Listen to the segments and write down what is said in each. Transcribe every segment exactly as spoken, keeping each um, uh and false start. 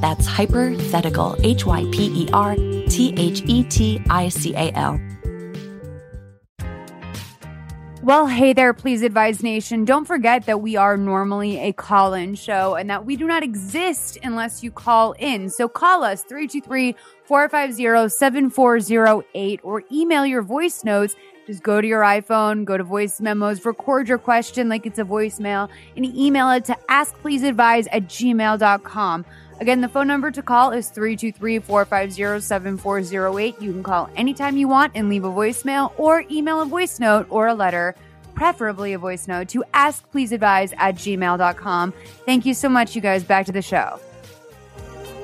That's Hypothetical, H Y P E R T H E T I C A L. Well, hey there, Please Advise Nation. Don't forget that we are normally a call-in show and that we do not exist unless you call in. So call us, three two three, four five zero, seven four zero eight, or email your voice notes. Just go to your iPhone, go to voice memos, record your question like it's a voicemail, and email it to ask please advise at gmail dot com. Again, the phone number to call is three two three, four five zero, seven four zero eight. You can call anytime you want and leave a voicemail or email a voice note or a letter, preferably a voice note, to ask please advise at gmail dot com. Thank you so much, you guys. Back to the show.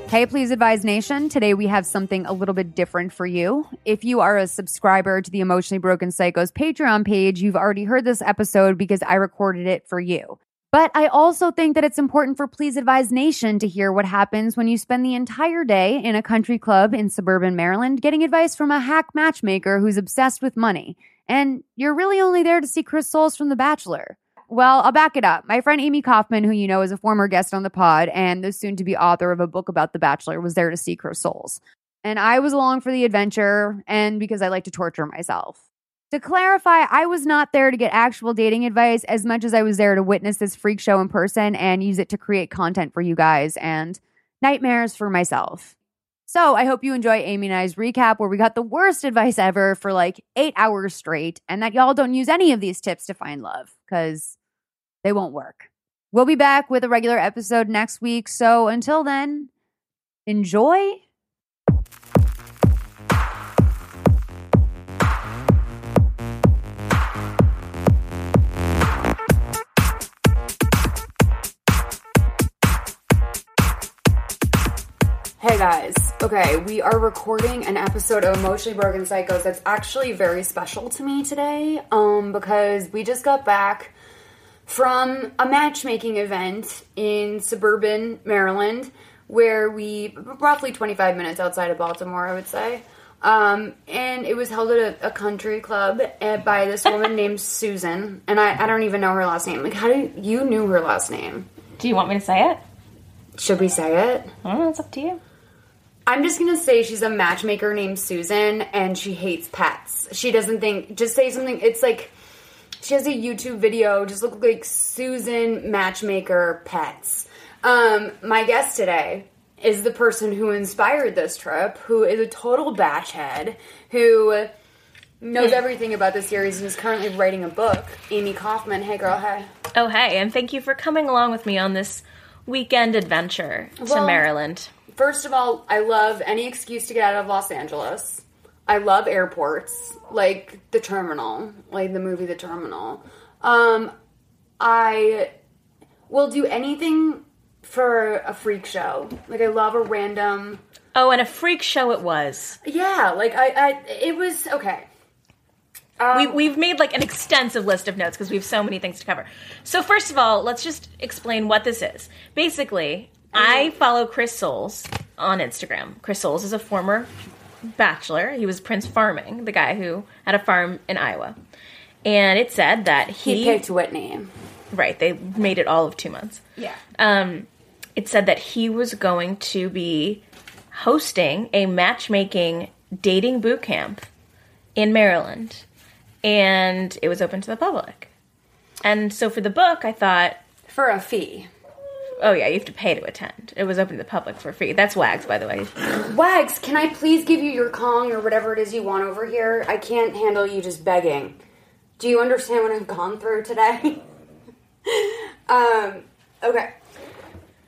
Hey, Please Advise Nation. Today we have something a little bit different for you. If you are a subscriber to the Emotionally Broken Psychos Patreon page, you've already heard this episode because I recorded it for you. But I also think that it's important for Please Advise Nation to hear what happens when you spend the entire day in a country club in suburban Maryland getting advice from a hack matchmaker who's obsessed with money. And you're really only there to see Chris Soules from The Bachelor. Well, I'll back it up. My friend Amy Kaufman, who you know is a former guest on the pod and the soon-to-be author of a book about The Bachelor, was there to see Chris Soules. And I was along for the adventure and because I like to torture myself. To clarify, I was not there to get actual dating advice as much as I was there to witness this freak show in person and use it to create content for you guys and nightmares for myself. So I hope you enjoy Amy and I's recap where we got the worst advice ever for like eight hours straight and that y'all don't use any of these tips to find love because they won't work. We'll be back with a regular episode next week. So until then, enjoy. Hey guys, okay, we are recording an episode of Emotionally Broken Psychos that's actually very special to me today um, because we just got back from a matchmaking event in suburban Maryland where we, roughly twenty-five minutes outside of Baltimore, I would say, um, and it was held at a, a country club by this woman named Susan, and I, I don't even know her last name. Like, how do you, you knew her last name? Do you want me to say it? Should we say it? I don't know, it's up to you. I'm just going to say she's a matchmaker named Susan, and she hates pets. She doesn't think... Just say something... It's like... She has a YouTube video. Just look like Susan Matchmaker Pets. Um, my guest today is the person who inspired this trip, who is a total batchhead, who knows everything about the series and is currently writing a book, Amy Kaufman. Hey, girl. Hey. Oh, hey. And thank you for coming along with me on this weekend adventure to well, Maryland. First of all, I love any excuse to get out of Los Angeles. I love airports, like The Terminal, like the movie The Terminal. Um, I will do anything for a freak show. Like, I love a random... Oh, and a freak show it was. Yeah, like, I... I it was... Okay. Um, we, we've made, like, an extensive list of notes because we have so many things to cover. So, first of all, let's just explain what this is. Basically, I follow Chris Soules on Instagram. Chris Soules is a former bachelor. He was Prince Farming, the guy who had a farm in Iowa. And it said that he... He picked Whitney. Right. They made it all of two months. Yeah. Um, it said that he was going to be hosting a matchmaking dating boot camp in Maryland. And it was open to the public. And so for the book, I thought... For a fee. Oh, yeah, you have to pay to attend. It was open to the public for free. That's Wags, by the way. Wags, can I please give you your Kong or whatever it is you want over here? I can't handle you just begging. Do you understand what I've gone through today? um, okay.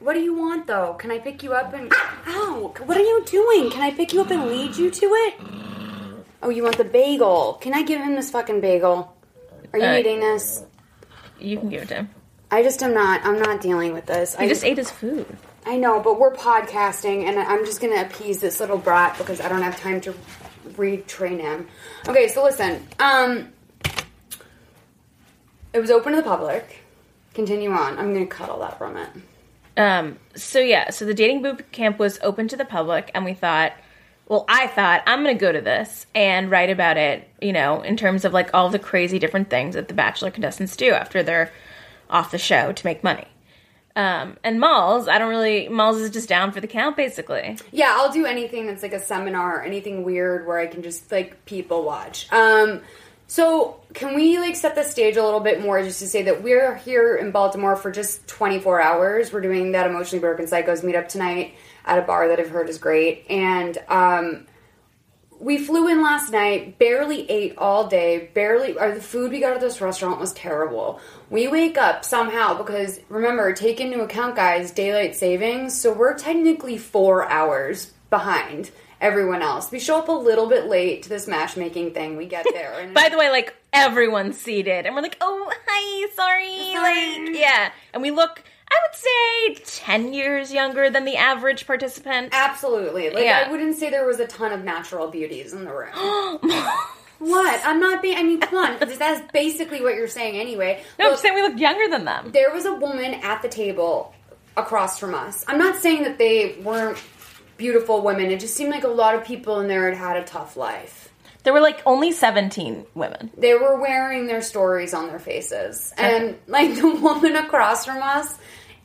What do you want, though? Can I pick you up and... Ow! What are you doing? Can I pick you up and lead you to it? Oh, you want the bagel. Can I give him this fucking bagel? Are you uh, eating this? You can give it to him. I just am not, I'm not dealing with this. He I just ate his food. I know, but we're podcasting, and I'm just going to appease this little brat because I don't have time to retrain him. Okay, so listen. Um, it was open to the public. Continue on. I'm going to cut all that from it. Um. So, yeah. So, the dating boot camp was open to the public, and we thought, well, I thought, I'm going to go to this and write about it, you know, in terms of, like, all the crazy different things that The Bachelor contestants do after they're off the show to make money. Um, and Malls, I don't really, Malls is just down for the count, basically. Yeah, I'll do anything that's like a seminar or anything weird where I can just, like, people watch. Um, so can we, like, set the stage a little bit more just to say that we're here in Baltimore for just twenty-four hours. We're doing that Emotionally Broken Psychos meetup tonight at a bar that I've heard is great. And, um... we flew in last night, barely ate all day, barely, or the food we got at this restaurant was terrible. We wake up somehow because, remember, take into account, guys, daylight savings, so we're technically four hours behind everyone else. We show up a little bit late to this matchmaking thing, we get there. And by the way, like, everyone's seated, and we're like, oh, hi, sorry, like, yeah, and we look... I would say ten years younger than the average participant. Absolutely. Like, yeah. I wouldn't say there was a ton of natural beauties in the room. What? I'm not being... I mean, come on. That's basically what you're saying anyway. No, look, I'm saying we look younger than them. There was a woman at the table across from us. I'm not saying that they weren't beautiful women. It just seemed like a lot of people in there had had a tough life. There were, like, only seventeen women. They were wearing their stories on their faces. And, like, the woman across from us...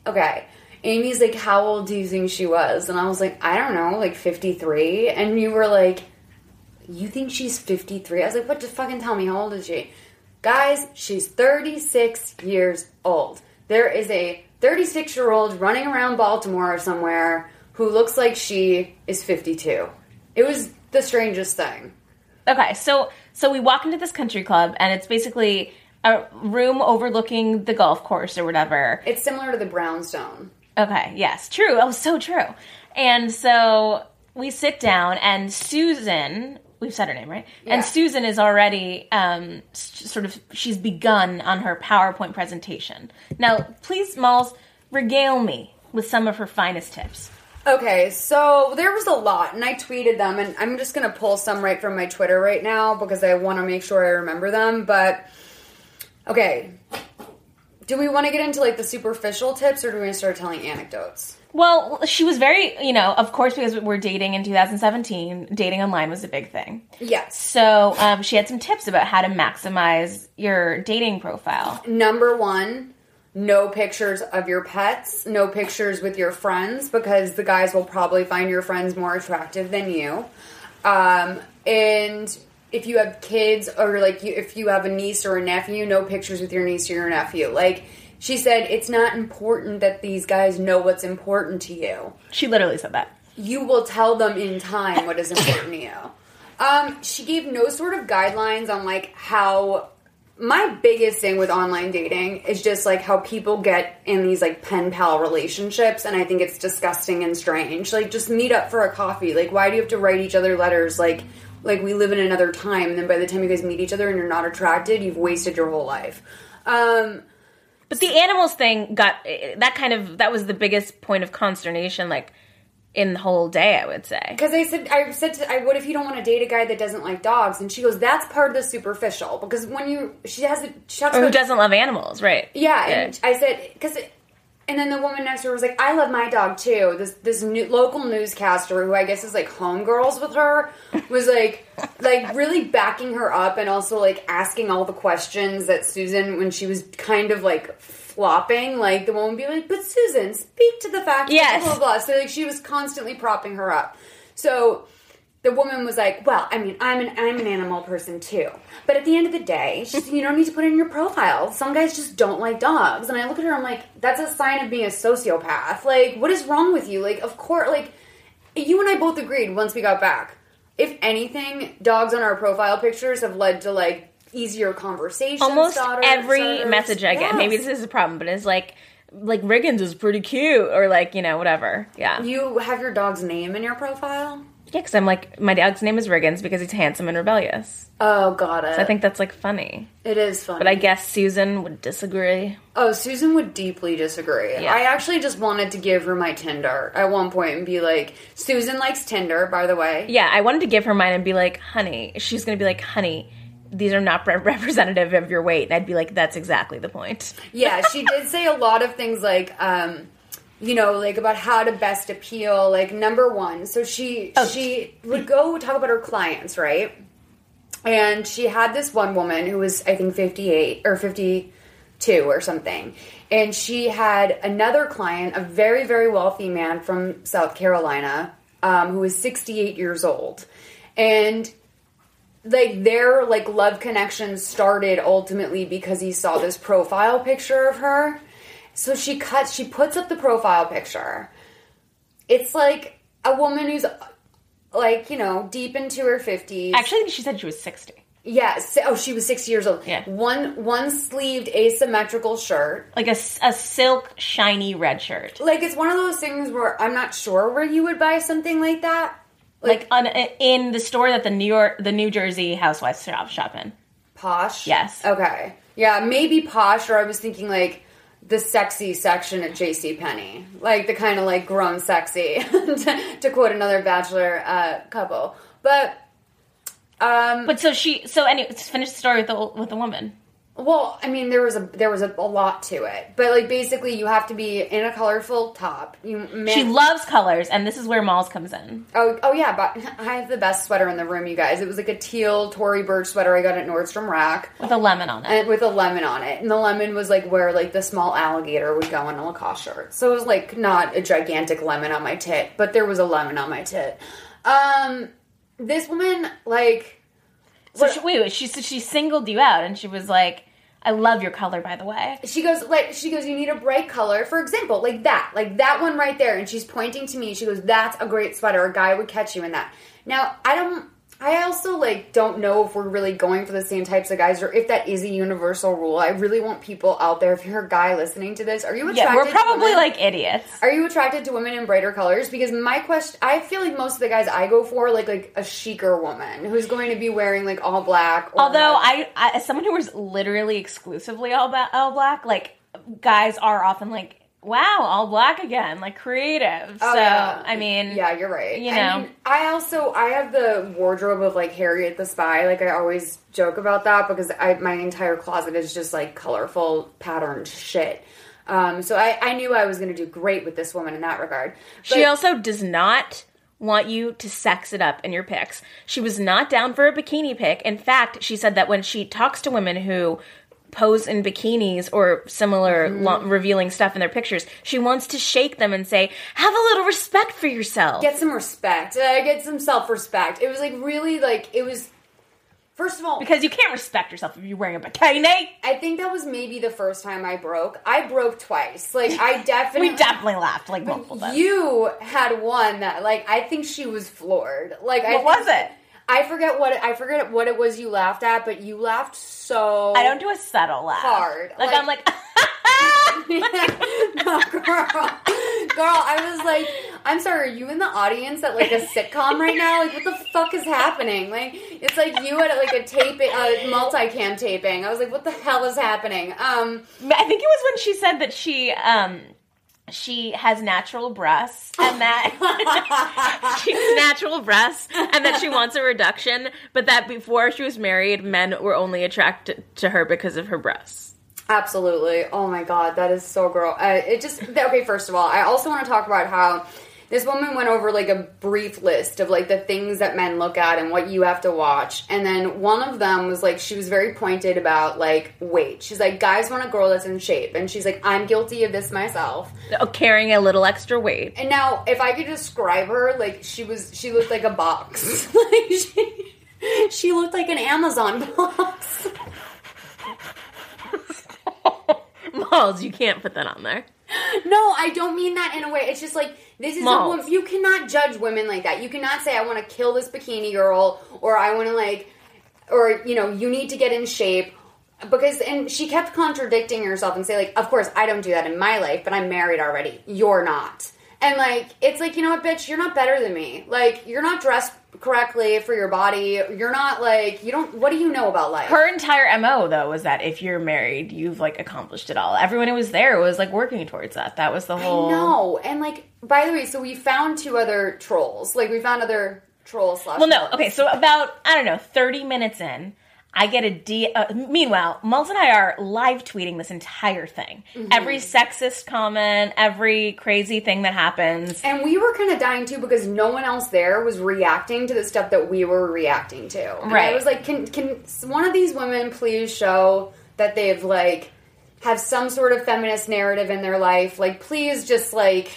Okay, Amy's like, how old do you think she was? And I was like, I don't know, like fifty-three. And you were like, you think she's fifty-three? I was like, what, just fucking tell me, how old is she? Guys, she's thirty-six years old. There is a thirty-six-year-old running around Baltimore or somewhere who looks like she is fifty-two. It was the strangest thing. Okay, so so we walk into this country club, and it's basically... a room overlooking the golf course or whatever. It's similar to the brownstone. Okay, yes. True. Oh, so true. And so we sit down, and Susan, we've said her name, right? Yeah. And Susan is already um, sort of, she's begun on her PowerPoint presentation. Now, please, Malls, regale me with some of her finest tips. Okay, so there was a lot, and I tweeted them, and I'm just going to pull some right from my Twitter right now because I want to make sure I remember them, but... okay, do we want to get into, like, the superficial tips, or do we want to start telling anecdotes? Well, she was very, you know, of course, because we're dating in two thousand seventeen, dating online was a big thing. Yes. So um, she had some tips about how to maximize your dating profile. Number one, no pictures of your pets, no pictures with your friends, because the guys will probably find your friends more attractive than you. Um, and... if you have kids or, like, you, if you have a niece or a nephew, no pictures with your niece or your nephew. Like, she said, it's not important that these guys know what's important to you. She literally said that. You will tell them in time what is important to you. Um, she gave no sort of guidelines on, like, how... my biggest thing with online dating is just, like, how people get in these, like, pen pal relationships, and I think it's disgusting and strange. Like, just meet up for a coffee. Like, why do you have to write each other letters, like... like, we live in another time, and then by the time you guys meet each other and you're not attracted, you've wasted your whole life. Um, but the animals thing got, that kind of, that was the biggest point of consternation, like, in the whole day, I would say. Because I said, I said to, I, what if you don't want to date a guy that doesn't like dogs? And she goes, that's part of the superficial, because when you, she has, a, she talks or about, who doesn't love animals, right. Yeah, yeah. And I said, because, and then the woman next to her was like, I love my dog, too. This this new, local newscaster, who I guess is, like, homegirls with her, was, like, like really backing her up and also, like, asking all the questions that Susan, when she was kind of, like, flopping, like, the woman would be like, but Susan, speak to the fact. Yes. Blah, blah, blah. So, like, she was constantly propping her up. So... the woman was like, well, I mean, I'm an I'm an animal person, too. But at the end of the day, she said, you don't need to put it in your profile. Some guys just don't like dogs. And I look at her, I'm like, that's a sign of being a sociopath. Like, what is wrong with you? Like, of course, like, you and I both agreed once we got back. If anything, dogs on our profile pictures have led to, like, easier conversations. Almost starters, every starters. message I get, yes. Maybe this is a problem, but it's like... like, Riggins is pretty cute, or, like, you know, whatever. Yeah. You have your dog's name in your profile? Yeah, because I'm like, my dog's name is Riggins because he's handsome and rebellious. Oh, got it. So I think that's, like, funny. It is funny. But I guess Susan would disagree. Oh, Susan would deeply disagree. Yeah. I actually just wanted to give her my Tinder at one point and be like, Susan likes Tinder, by the way. Yeah, I wanted to give her mine and be like, honey. She's going to be like, honey, these are not re- representative of your weight. And I'd be like, that's exactly the point. Yeah, she did say a lot of things like, um... you know, like, about how to best appeal, like, number one. So she oh. she would go talk about her clients, right? And she had this one woman who was, I think, fifty-eight or fifty-two or something. And she had another client, a very, very wealthy man from South Carolina, um, who was sixty-eight years old. And, like, their, like, love connection started ultimately because he saw this profile picture of her. So she cuts, she puts up the profile picture. It's like a woman who's like, you know, deep into her fifties. Actually, she said she was sixty. Yeah. So, oh, she was sixty years old. Yeah. One, one sleeved asymmetrical shirt. Like a, a silk shiny red shirt. Like, it's one of those things where I'm not sure where you would buy something like that. Like, like on, in the store that the New York, the New Jersey Housewives shop, shop in. Posh? Yes. Okay. Yeah. Maybe Posh, or I was thinking like, the sexy section at JCPenney. Like, the kind of, like, grown sexy, to, to quote another Bachelor uh, couple. But, um... But so she... So, anyway, let's finish the story with the, with the woman. Well, I mean, there was a there was a, a lot to it. But, like, basically, you have to be in a colorful top. You man- She loves colors, and this is where Malls comes in. Oh, oh yeah, but I have the best sweater in the room, you guys. It was, like, a teal Tory Burch sweater I got at Nordstrom Rack. With a lemon on it. And, with a lemon on it. And the lemon was, like, where, like, the small alligator would go on a Lacoste shirt. So it was, like, not a gigantic lemon on my tit, but there was a lemon on my tit. Um, this woman, like... So what, she, wait, wait, she, so she singled you out, and she was like... I love your color, by the way. She goes, like, she goes, you need a bright color. For example, like that. Like that one right there. And she's pointing to me. She goes, that's a great sweater. A guy would catch you in that. Now, I don't, I also, like, don't know if we're really going for the same types of guys or if that is a universal rule. I really want people out there, if you're a guy listening to this, are you attracted to women? Yeah, we're probably, like, idiots. Are you attracted to women in brighter colors? Because my question, I feel like most of the guys I go for, like, like a chicer woman who's going to be wearing, like, all black. Or Although, I, I, as someone who was literally exclusively all, ba- all black, like, guys are often, like, wow, all black again, like creative. Oh, so, yeah. I mean... Yeah, you're right. You know. I mean, I also, I have the wardrobe of, like, Harriet the Spy. Like, I always joke about that because I, my entire closet is just, like, colorful, patterned shit. Um, so I, I knew I was going to do great with this woman in that regard. But she also does not want you to sex it up in your pics. She was not down for a bikini pic. In fact, she said that when she talks to women who... pose in bikinis or similar mm-hmm. lo- revealing stuff in their pictures, she wants to shake them and say, have a little respect for yourself. Get some respect. Uh, get some self-respect. It was, like, really, like, it was, first of all... Because you can't respect yourself if you're wearing a bikini. I think that was maybe the first time I broke. I broke twice. Like, I definitely... we definitely laughed, like, multiple times. You had one that, like, I think she was floored. Like, What I was it? I forget what it, I forget what it was you laughed at, but you laughed so I don't do a subtle laugh. Hard. Like, like I'm like no, girl. Girl, I was like, I'm sorry, are you in the audience at, like, a sitcom right now? Like, what the fuck is happening? Like, it's like you at, like, a taping, a multi-cam taping. I was like, what the hell is happening? Um, I think it was when she said that she um She has natural breasts, and that she has natural breasts, and that she wants a reduction, but that before she was married, men were only attracted to her because of her breasts. Absolutely. Oh my God, that is so girl. Uh, it just, okay, first of all, I also want to talk about how this woman went over, like, a brief list of, like, the things that men look at and what you have to watch. And then one of them was, like, she was very pointed about, like, weight. She's like, guys want a girl that's in shape. And she's like, I'm guilty of this myself. Oh, carrying a little extra weight. And now, if I could describe her, like, she was, she looked like a box. Like, she, she looked like an Amazon box. Malls, you can't put that on there. No, I don't mean that in a way. It's just like, this is Malls. A woman. You cannot judge women like that. You cannot say, I want to kill this bikini girl, or I want to, like, or, you know, you need to get in shape. Because, and she kept contradicting herself and say, like, of course, I don't do that in my life, but I'm married already. You're not. And, like, it's like, you know what, bitch, you're not better than me. Like, you're not dressed correctly for your body. You're not, like, you don't, what do you know about life? Her entire M O, though, was that if you're married, you've, like, accomplished it all. Everyone who was there was, like, working towards that. That was the whole... I know. And, like, by the way, so we found two other trolls. Like, we found other trolls. Well, no. Trolls. Okay, so about, I don't know, thirty minutes in... I get a D... Uh, meanwhile, Mulz and I are live tweeting this entire thing. Mm-hmm. Every sexist comment, every crazy thing that happens. And we were kind of dying, too, because no one else there was reacting to the stuff that we were reacting to. Right. And I was like, can can one of these women please show that they've, like, have some sort of feminist narrative in their life? Like, please just, like...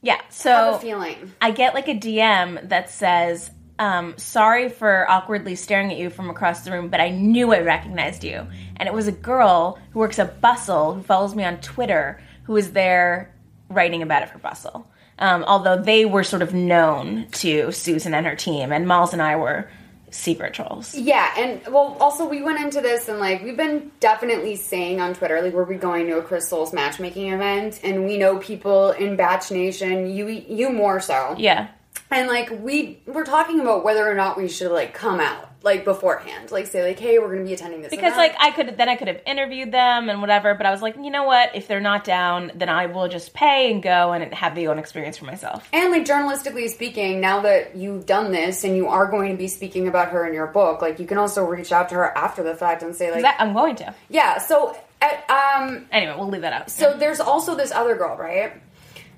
Yeah, so... Have a feeling. I get, like, a D M that says... Um, sorry for awkwardly staring at you from across the room, but I knew I recognized you. And it was a girl who works at Bustle, who follows me on Twitter, who was there writing about it for Bustle. Um, although they were sort of known to Susan and her team, and Miles and I were secret trolls. Yeah, and, well, also we went into this, and, like, we've been definitely saying on Twitter, like, we're going to a Chris Soules matchmaking event, and we know people in Batch Nation, you, you more so. Yeah. And, like, we were talking about whether or not we should, like, come out, like, beforehand. Like, say, like, hey, we're going to be attending this Because, event. Like, I could, then I could have interviewed them and whatever, but I was like, you know what? If they're not down, then I will just pay and go and have the own experience for myself. And, like, journalistically speaking, now that you've done this and you are going to be speaking about her in your book, like, you can also reach out to her after the fact and say, like... That, I'm going to. Yeah, so... At, um, anyway, we'll leave that out. So yeah. There's also this other girl, right?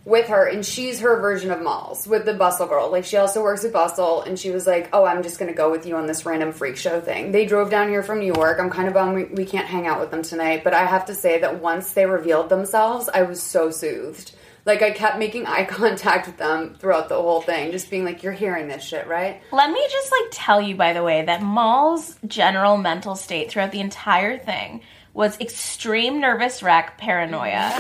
With her, and she's her version of Malls with the Bustle girl. Like, she also works at Bustle, and she was like, oh, I'm just going to go with you on this random freak show thing. They drove down here from New York. I'm kind of bummed we, we can't hang out with them tonight, but I have to say that once they revealed themselves, I was so soothed. Like, I kept making eye contact with them throughout the whole thing, just being like, you're hearing this shit, right? Let me just, like, tell you, by the way, that Malls' general mental state throughout the entire thing was extreme nervous wreck paranoia.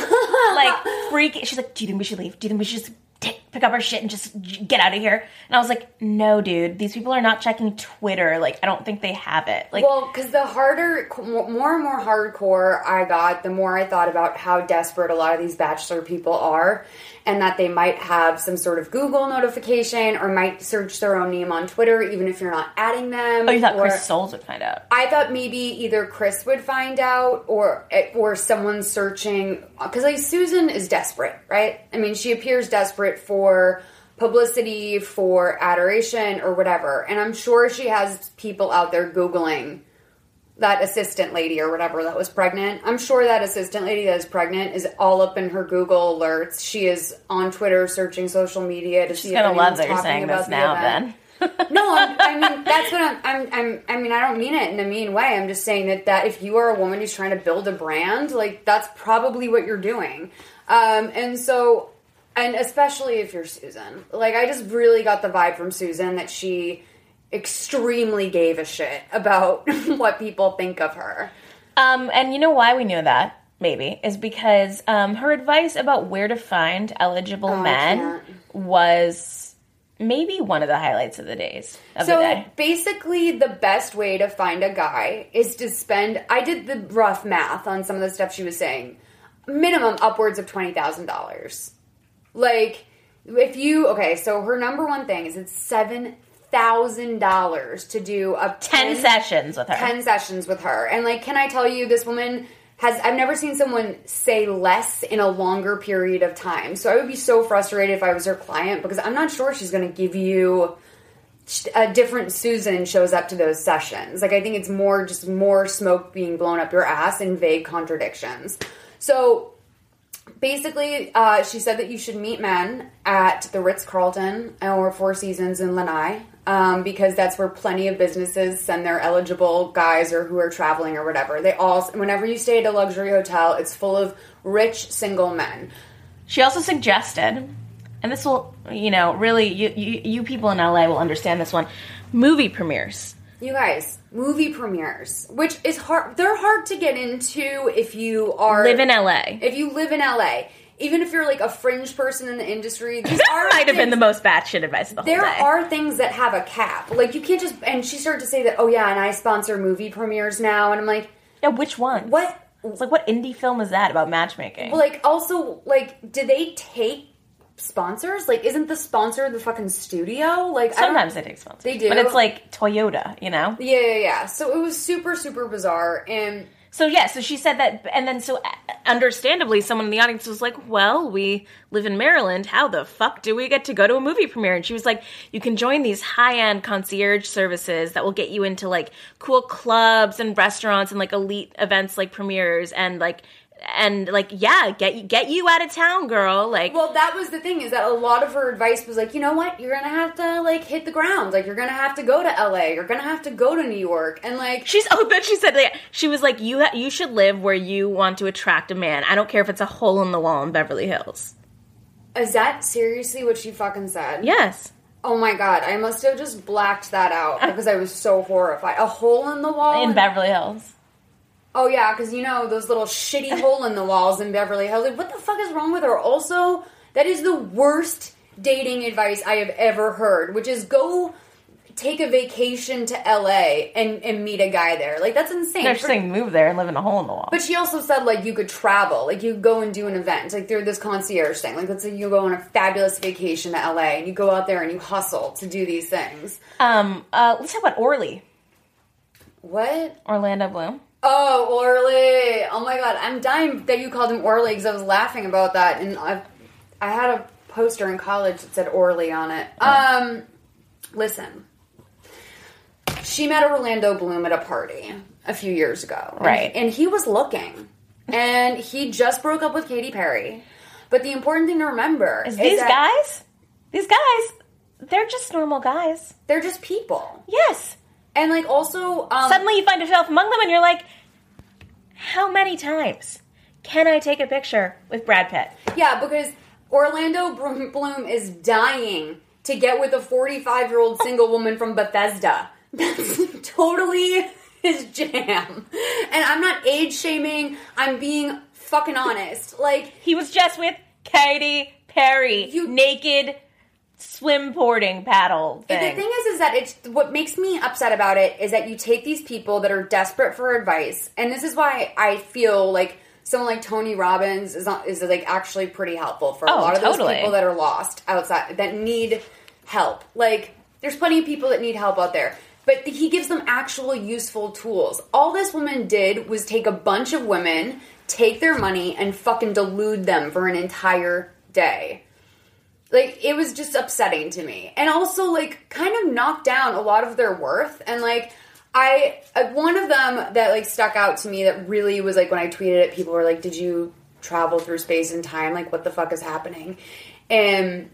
Like, freaking... She's like, do you think we should leave? Do you think we should just t- pick up our shit and just j- get out of here? And I was like, no, dude. These people are not checking Twitter. Like, I don't think they have it. Like, well, because the harder... More and more hardcore I got, the more I thought about how desperate a lot of these Bachelor people are and that they might have some sort of Google notification or might search their own name on Twitter even if you're not adding them. Oh, you thought or, Chris Soules would find out. I thought maybe either Chris would find out or or someone searching. Because, like, Susan is desperate, right? I mean, she appears desperate for publicity, for adoration, or whatever. And I'm sure she has people out there Googling that assistant lady or whatever that was pregnant. I'm sure that assistant lady that is pregnant is all up in her Google alerts. She is on Twitter searching social media to She's see if anyone's talking about She's going to love that you're saying this now, Ben. No, I'm, I mean, that's what I'm, I'm, I'm, I mean, I don't mean it in a mean way. I'm just saying that, that if you are a woman who's trying to build a brand, like, that's probably what you're doing. Um, and so, and especially if you're Susan. Like, I just really got the vibe from Susan that she... extremely gave a shit about what people think of her. Um, and you know why we knew that, maybe, is because um, her advice about where to find eligible oh, men was maybe one of the highlights of the days. Of so the day. Basically the best way to find a guy is to spend, I did the rough math on some of the stuff she was saying, minimum upwards of twenty thousand dollars. Like, if you, okay, so her number one thing is it's seven thousand dollars to do up ten, ten sessions with her. Ten sessions with her. And, like, can I tell you, this woman has I've never seen someone say less in a longer period of time. So I would be so frustrated if I was her client because I'm not sure she's gonna give you a different Susan shows up to those sessions. Like, I think it's more just more smoke being blown up your ass and vague contradictions. So basically, uh, she said that you should meet men at the Ritz-Carlton or Four Seasons in Lanai um, because that's where plenty of businesses send their eligible guys or who are traveling or whatever. They all, whenever you stay at a luxury hotel, it's full of rich single men. She also suggested, and this will, you know, really, you, you, you people in L A will understand this one, movie premieres. You guys, movie premieres, which is hard. They're hard to get into if you are... Live in L A. If you live in L A. Even if you're, like, a fringe person in the industry. These that are might things, have been the most batshit advice of the whole There day. Are things that have a cap. Like, you can't just... And she started to say that, oh, yeah, and I sponsor movie premieres now. And I'm like... Yeah, which ones? What? It's like, what indie film is that about matchmaking? Well, like, also, like, do they take sponsors? Like, isn't the sponsor the fucking studio? Like, sometimes I don't, they take sponsors. They do. But it's like Toyota, you know? Yeah, yeah, yeah. So it was super, super bizarre. And so, yeah, so she said that, and then so understandably someone in the audience was like, well, we live in Maryland. How the fuck do we get to go to a movie premiere? And she was like, you can join these high-end concierge services that will get you into, like, cool clubs and restaurants and, like, elite events like premieres and, like, and, like, yeah, get get you out of town, girl. Like, well, that was the thing, is that a lot of her advice was like, you know what? You're going to have to, like, hit the ground. Like, you're going to have to go to L A. You're going to have to go to New York. And, like... she's oh, but she said, like, she was like, you ha- you should live where you want to attract a man. I don't care if it's a hole in the wall in Beverly Hills. Is that seriously what she fucking said? Yes. Oh, my God. I must have just blacked that out because I was so horrified. A hole in the wall? In and- Beverly Hills. Oh, yeah, because, you know, those little shitty hole-in-the-walls in Beverly Hills. Like, what the fuck is wrong with her? Also, that is the worst dating advice I have ever heard, which is go take a vacation to L A and, and meet a guy there. Like, that's insane. They're For, saying move there and live in a hole-in-the-wall. But she also said, like, you could travel. Like, you go and do an event. Like, through this concierge thing. Like, let's say you go on a fabulous vacation to L A and you go out there and you hustle to do these things. Um, uh, let's talk about Orly. What? Orlando Bloom. Oh, Orly. Oh, my God. I'm dying that you called him Orly because I was laughing about that. And I I had a poster in college that said Orly on it. Oh. Um, listen. She met Orlando Bloom at a party a few years ago. Right. And, and he was looking. And he just broke up with Katy Perry. But the important thing to remember is, is these that guys, these guys, they're just normal guys. They're just people. Yes. And, like, also... Um, suddenly you find yourself among them and you're like, how many times can I take a picture with Brad Pitt? Yeah, because Orlando Bloom is dying to get with a forty-five-year-old single woman from Bethesda. That's totally his jam. And I'm not age-shaming. I'm being fucking honest. Like... he was just with Katy Perry. You- naked... swim boarding paddle thing. And the thing is, is that it's what makes me upset about it is that you take these people that are desperate for advice, and this is why I feel like someone like Tony Robbins is not, is like actually pretty helpful for a oh, lot of totally. those people that are lost outside that need help. Like, there's plenty of people that need help out there, but he gives them actual useful tools. All this woman did was take a bunch of women, take their money, and fucking delude them for an entire day. Like, it was just upsetting to me. And also, like, kind of knocked down a lot of their worth. And, like, I, one of them that, like, stuck out to me that really was, like, when I tweeted it, people were like, did you travel through space and time? Like, what the fuck is happening? And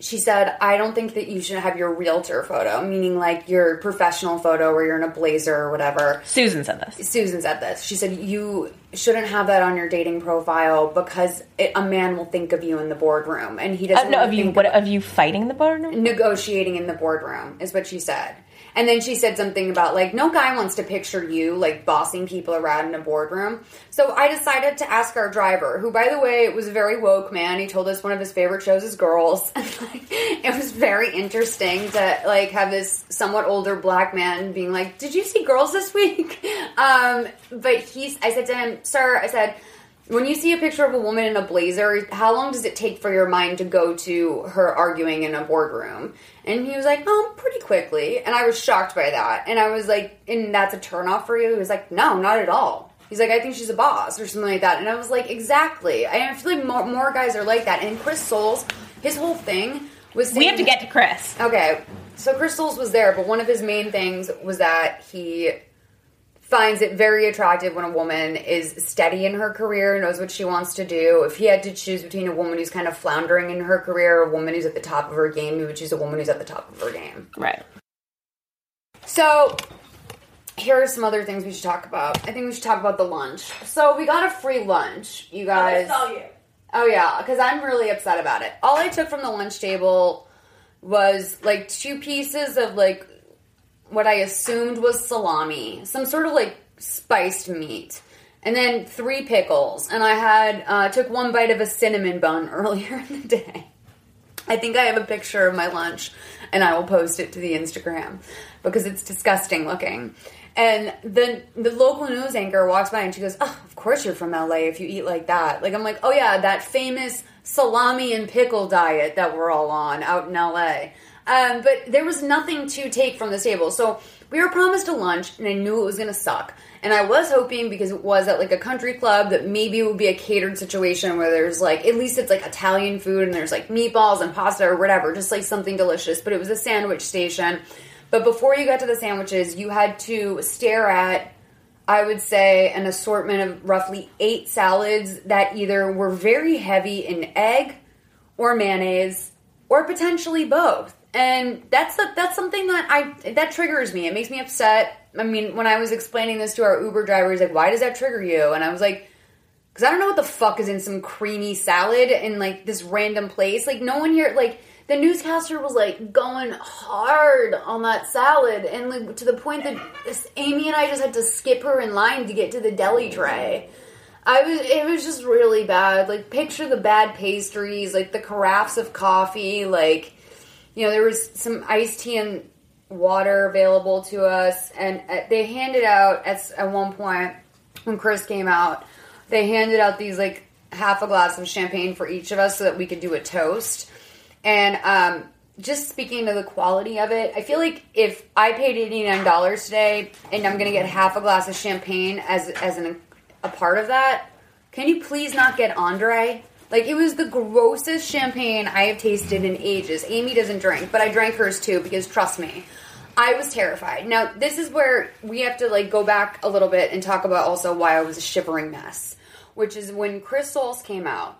she said, I don't think that you should have your realtor photo, meaning, like, your professional photo where you're in a blazer or whatever. Susan said this. Susan said this. She said, you shouldn't have that on your dating profile because it, a man will think of you in the boardroom. And he doesn't uh, no, want of to you, think what, of you fighting the boardroom? Negotiating in the boardroom is what she said. And then she said something about, like, no guy wants to picture you, like, bossing people around in a boardroom. So I decided to ask our driver, who, by the way, was a very woke man. He told us one of his favorite shows is Girls. It was very interesting to, like, have this somewhat older black man being like, did you see Girls this week? Um, but he's, I said to him, sir, I said, when you see a picture of a woman in a blazer, how long does it take for your mind to go to her arguing in a boardroom? And he was like, um, pretty quickly. And I was shocked by that. And I was like, and that's a turnoff for you? He was like, no, not at all. He's like, I think she's a boss or something like that. And I was like, exactly. I feel like more, more guys are like that. And Chris Soules, his whole thing was saying... We have to get to Chris. Okay. So Chris Soules was there, but one of his main things was that he finds it very attractive when a woman is steady in her career, knows what she wants to do. If he had to choose between a woman who's kind of floundering in her career or a woman who's at the top of her game, he would choose a woman who's at the top of her game. Right. So, here are some other things we should talk about. I think we should talk about the lunch. So, we got a free lunch, you guys. I saw you. Oh, yeah, because I'm really upset about it. All I took from the lunch table was, like, two pieces of, like, what I assumed was salami, some sort of like spiced meat, and then three pickles. And I had uh, took one bite of a cinnamon bun earlier in the day. I think I have a picture of my lunch, and I will post it to the Instagram because it's disgusting looking. And then the local news anchor walks by and she goes, "Oh, of course you're from L A if you eat like that." Like I'm like, "Oh yeah, that famous salami and pickle diet that we're all on out in L A. Um, but there was nothing to take from this table. So we were promised a lunch, and I knew it was going to suck. And I was hoping, because it was at like a country club, that maybe it would be a catered situation where there's like, at least it's like Italian food and there's like meatballs and pasta or whatever, just like something delicious. But it was a sandwich station. But before you got to the sandwiches, you had to stare at, I would say, an assortment of roughly eight salads that either were very heavy in egg or mayonnaise or potentially both. And that's a, that's something that I that triggers me. It makes me upset. I mean, when I was explaining this to our Uber driver, he's like, "Why does that trigger you?" And I was like, "Because I don't know what the fuck is in some creamy salad in like this random place. Like no one here. Like the newscaster was like going hard on that salad, and like to the point that this, Amy and I just had to skip her in line to get to the deli tray. I was it was just really bad. Like picture the bad pastries, like the carafes of coffee, like." You know, there was some iced tea and water available to us, and they handed out, at, at one point, when Chris came out, they handed out these, like, half a glass of champagne for each of us so that we could do a toast. And um, just speaking to the quality of it, I feel like if I paid eighty-nine dollars today, and I'm going to get half a glass of champagne as, as an, a part of that, can you please not get Andre? Like, it was the grossest champagne I have tasted in ages. Amy doesn't drink, but I drank hers too because, trust me, I was terrified. Now, this is where we have to, like, go back a little bit and talk about also why I was a shivering mess, which is when Chris Soules came out.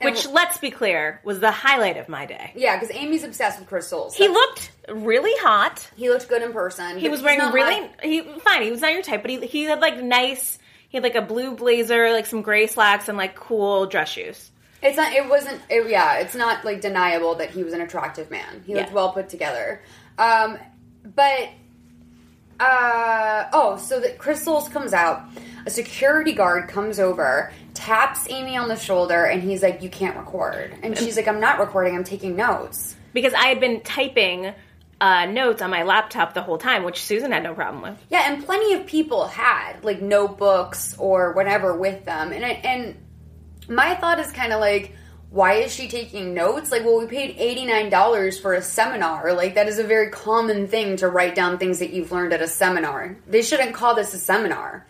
And which, let's be clear, was the highlight of my day. Yeah, because Amy's obsessed with Chris Soules. He looked really hot. He looked good in person. He was wearing really... He, fine, he was not your type, but he he had, like, nice... He had, like, a blue blazer, like, some gray slacks, and, like, cool dress shoes. It's not, it wasn't, it, yeah, it's not, like, deniable that he was an attractive man. He yeah. looked well put together. Um, but, uh, oh, so that Chris Soules comes out, a security guard comes over, taps Amy on the shoulder, and he's like, "You can't record." And she's like, "I'm not recording, I'm taking notes." Because I had been typing Uh, notes on my laptop the whole time, which Susan had no problem with. Yeah, and plenty of people had, like, notebooks or whatever with them. And I, and my thought is kind of like, why is she taking notes? Like, well, we paid eighty-nine dollars for a seminar. Like, that is a very common thing, to write down things that you've learned at a seminar. They shouldn't call this a seminar.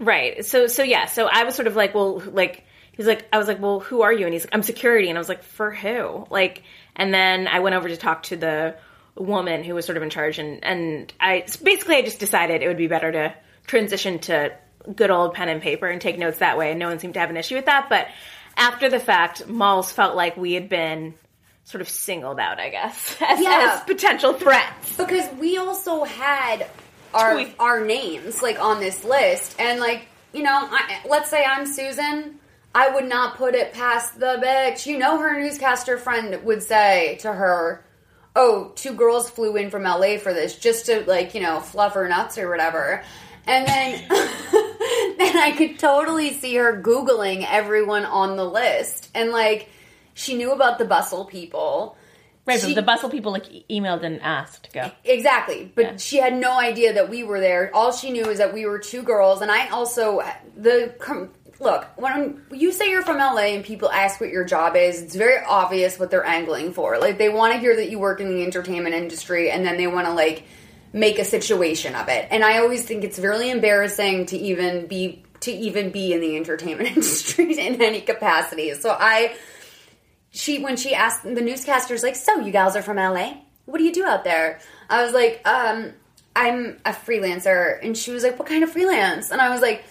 Right. So, so yeah. So I was sort of like, well, like, he's like, I was like, "Well, who are you?" And he's like, "I'm security." And I was like, "For who?" Like, and then I went over to talk to the woman who was sort of in charge, and, and I basically I just decided it would be better to transition to good old pen and paper and take notes that way, and no one seemed to have an issue with that. But after the fact, Malls felt like we had been sort of singled out, I guess, as, yeah. as potential threats. Because we also had our Tweet. our names, like, on this list, and, like, you know, I, let's say I'm Susan, I would not put it past the bitch. You know, her newscaster friend would say to her, "Oh, two girls flew in from L A for this," just to, like, you know, fluff her nuts or whatever. And then, then I could totally see her Googling everyone on the list. And, like, she knew about the Bustle people. Right, she, but the Bustle people, like, emailed and asked to go. Exactly. But yeah. she had no idea that we were there. All she knew is that we were two girls. And I also, the... Com- Look, when you say you're from L A and people ask what your job is, it's very obvious what they're angling for. Like, they want to hear that you work in the entertainment industry, and then they want to, like, make a situation of it. And I always think it's really embarrassing to even be to even be in the entertainment industry in any capacity. So I, she when she asked, the newscaster's like, "So you guys are from L A? What do you do out there?" I was like, um, "I'm a freelancer," and she was like, "What kind of freelance?" And I was like,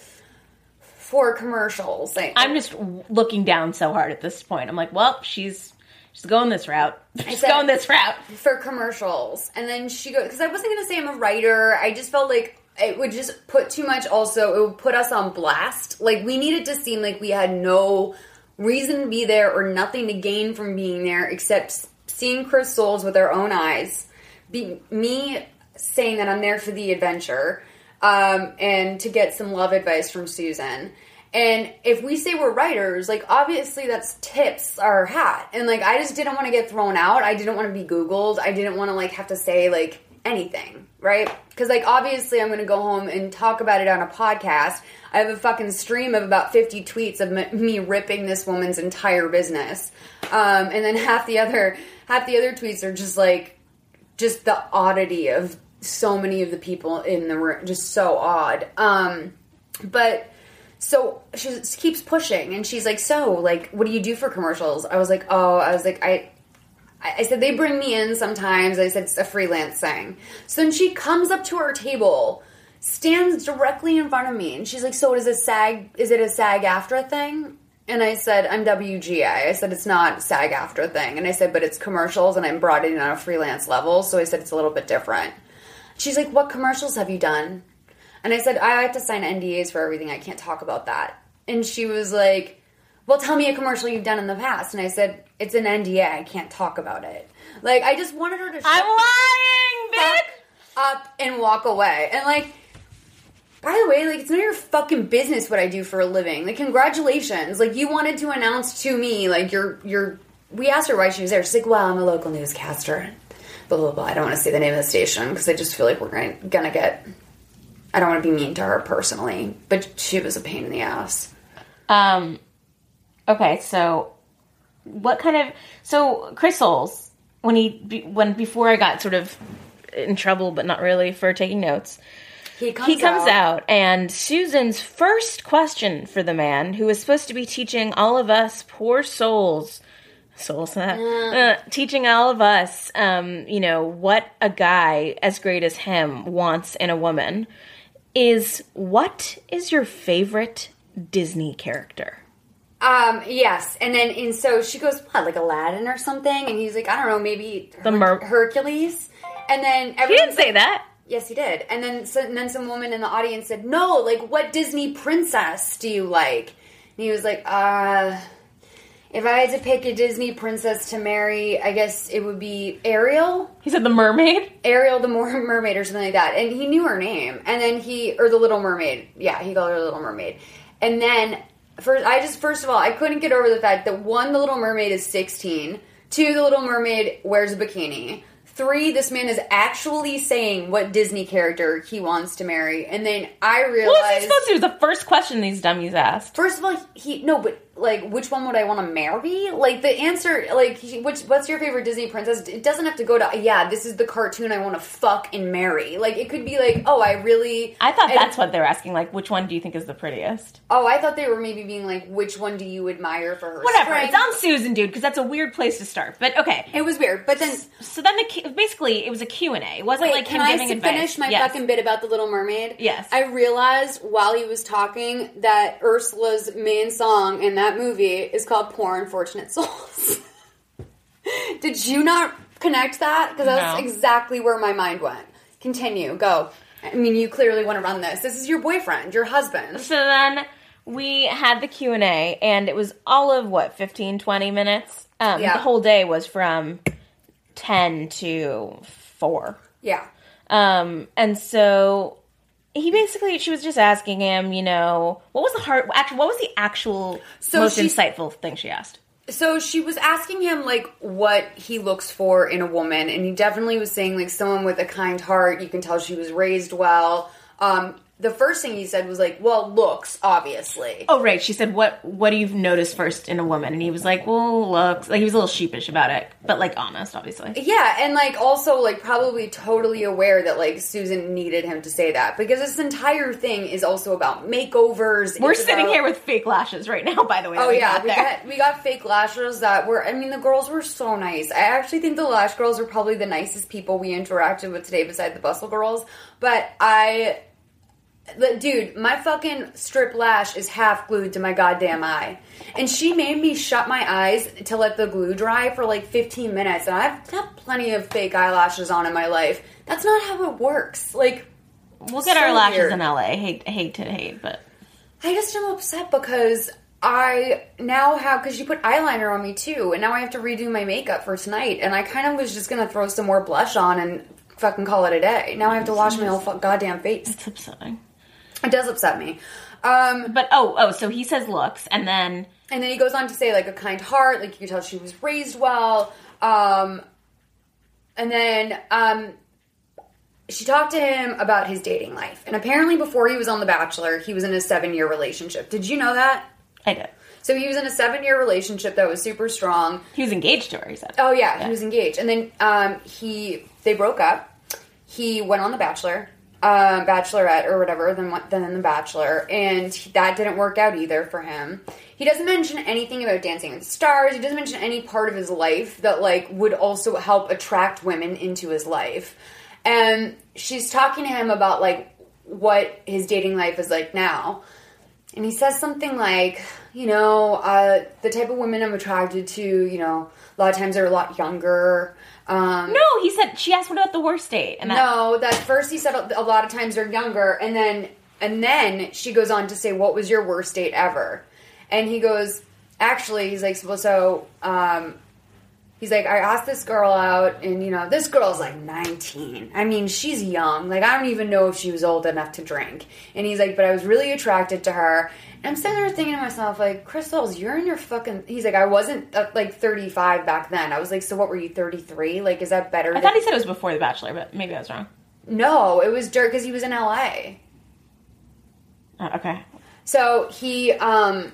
"For commercials." Like, I'm just looking down so hard at this point. I'm like, well, she's she's going this route. She's said, going this route. For commercials. And then she goes, because I wasn't going to say I'm a writer. I just felt like it would just put too much also. It would put us on blast. Like, we needed to seem like we had no reason to be there or nothing to gain from being there except seeing Chris Soules with our own eyes. Be, me saying that I'm there for the adventure. Um, and to get some love advice from Susan. And if we say we're writers, like, obviously that's tips our hat. And, like, I just didn't want to get thrown out. I didn't want to be Googled. I didn't want to, like, have to say, like, anything, right? Because, like, obviously I'm going to go home and talk about it on a podcast. I have a fucking stream of about fifty tweets of m- me ripping this woman's entire business. Um, and then half the other half the other tweets are just, like, just the oddity of so many of the people in the room. Just so odd. Um, but... So she keeps pushing, and she's like, so, like, what do you do for commercials? I was like, oh, I was like, I, I said, they bring me in sometimes. I said, it's a freelance thing. So then she comes up to our table, stands directly in front of me, and she's like, so is it a SAG, is it a SAG AFTRA thing? And I said, I'm W G A. I said, it's not SAG AFTRA thing. And I said, but it's commercials, and I'm brought in on a freelance level. So I said, it's a little bit different. She's like, what commercials have you done? And I said, I have to sign N D As for everything. I can't talk about that. And she was like, well, tell me a commercial you've done in the past. And I said, it's an N D A. I can't talk about it. Like, I just wanted her to shut I'm lying, bitch! Up and walk away. And, like, by the way, like, it's none of your fucking business what I do for a living. Like, congratulations. Like, you wanted to announce to me, like, you're, you're, we asked her why she was there. She's like, well, I'm a local newscaster. Blah, blah, blah. I don't want to say the name of the station because I just feel like we're going to get... I don't want to be mean to her personally, but she was a pain in the ass. Um, okay, so what kind of... So, Chris Soules, when he... When before I got sort of in trouble, but not really, for taking notes, he comes, he comes out. out, and Susan's first question for the man, who was supposed to be teaching all of us poor souls... Souls, huh? mm. uh, teaching all of us, um, you know, what a guy as great as him wants in a woman... is what is your favorite Disney character? Um, yes. And then, and so she goes, what, like Aladdin or something? And he's like, I don't know, maybe Her- the Mer- Hercules. And then everyone. He didn't say like, that. Yes, he did. And then, so, and then some woman in the audience said, no, like, what Disney princess do you like? And he was like, uh, if I had to pick a Disney princess to marry, I guess it would be Ariel. He said the mermaid? Ariel the mermaid or something like that. And he knew her name. And then he, or the little mermaid. Yeah, he called her the little mermaid. And then, first, I just, first of all, I couldn't get over the fact that one, the little mermaid is sixteen. Two, the little mermaid wears a bikini. Three, this man is actually saying what Disney character he wants to marry. And then I realized... What was he supposed to do? It was the first question these dummies asked. First of all, he... No, but, like, which one would I want to marry? Like, the answer... Like, which, what's your favorite Disney princess? It doesn't have to go to, yeah, this is the cartoon I want to fuck and marry. Like, it could be like, oh, I really... I thought that's I, what they were asking. Like, which one do you think is the prettiest? Oh, I thought they were maybe being like, which one do you admire for her Whatever. Strength? It's on Susan, dude, because that's a weird place to start. But, okay. It was weird. But then... So then the... Basically, it was a Q and A. It wasn't Wait, like him giving advice. Can I finish my yes. fucking bit about the Little Mermaid? Yes. I realized while he was talking that Ursula's main song in that movie is called Poor Unfortunate Souls. Did you not connect that? Because that's no. exactly where my mind went. Continue. Go. I mean, you clearly want to run this. This is your boyfriend, your husband. So then we had the Q and A, and it was all of, what, fifteen, twenty minutes? Um, yeah. The whole day was from... ten to four. Yeah. Um, and so he basically, she was just asking him, you know, what was the hard, actually, what was the actual so most she, insightful thing she asked? So she was asking him, like, what he looks for in a woman. And he definitely was saying, like, someone with a kind heart. You can tell she was raised well. Um, the first thing he said was, like, well, looks, obviously. Oh, right. She said, what What do you notice first in a woman? And he was like, well, looks. Like, he was a little sheepish about it, but, like, honest, obviously. Yeah, and, like, also, like, probably totally aware that, like, Susan needed him to say that. Because this entire thing is also about makeovers. We're it's sitting about... here with fake lashes right now, by the way. Oh, we yeah. Got we, got, we got fake lashes that were, I mean, the girls were so nice. I actually think the lash girls were probably the nicest people we interacted with today beside the Bustle girls. But I... Dude, my fucking strip lash is half glued to my goddamn eye. And she made me shut my eyes to let the glue dry for like fifteen minutes. And I've got plenty of fake eyelashes on in my life. That's not how it works. Like, we'll get so our lashes weird. In L A. I hate, hate to hate, but. I just am upset because I now have, because she put eyeliner on me too. And now I have to redo my makeup for tonight. And I kind of was just going to throw some more blush on and fucking call it a day. Now I have to wash my whole goddamn face. It's upsetting. It does upset me. Um, but, oh, oh, so he says looks, and then... And then he goes on to say, like, a kind heart. Like, you can tell she was raised well. Um, and then um, she talked to him about his dating life. And apparently before he was on The Bachelor, he was in a seven-year relationship. Did you know that? I did. So he was in a seven-year relationship that was super strong. He was engaged to her, he said. Oh, yeah. yeah. He was engaged. And then um, he they broke up. He went on The Bachelor, uh, Bachelorette or whatever, then, then The Bachelor. And that didn't work out either for him. He doesn't mention anything about Dancing with the Stars. He doesn't mention any part of his life that, like, would also help attract women into his life. And she's talking to him about, like, what his dating life is like now. And he says something like, you know, uh, the type of women I'm attracted to, you know, a lot of times they're a lot younger. Um, no, he said, she asked, what about the worst date? And that- no, that first he said a lot of times they're younger. And then, and then she goes on to say, what was your worst date ever? And he goes, actually, he's like, well, so, um, he's like, I asked this girl out, and, you know, this girl's, like, nineteen. I mean, she's young. Like, I don't even know if she was old enough to drink. And he's like, but I was really attracted to her. And I'm sitting there thinking to myself, like, Chris Soules, you're in your fucking... He's like, I wasn't, uh, like, thirty-five back then. I was like, so what were you, thirty-three? Like, is that better? I than- thought he said it was before The Bachelor, but maybe I was wrong. No, it was dirt because he was in L A. Oh, okay. So he... um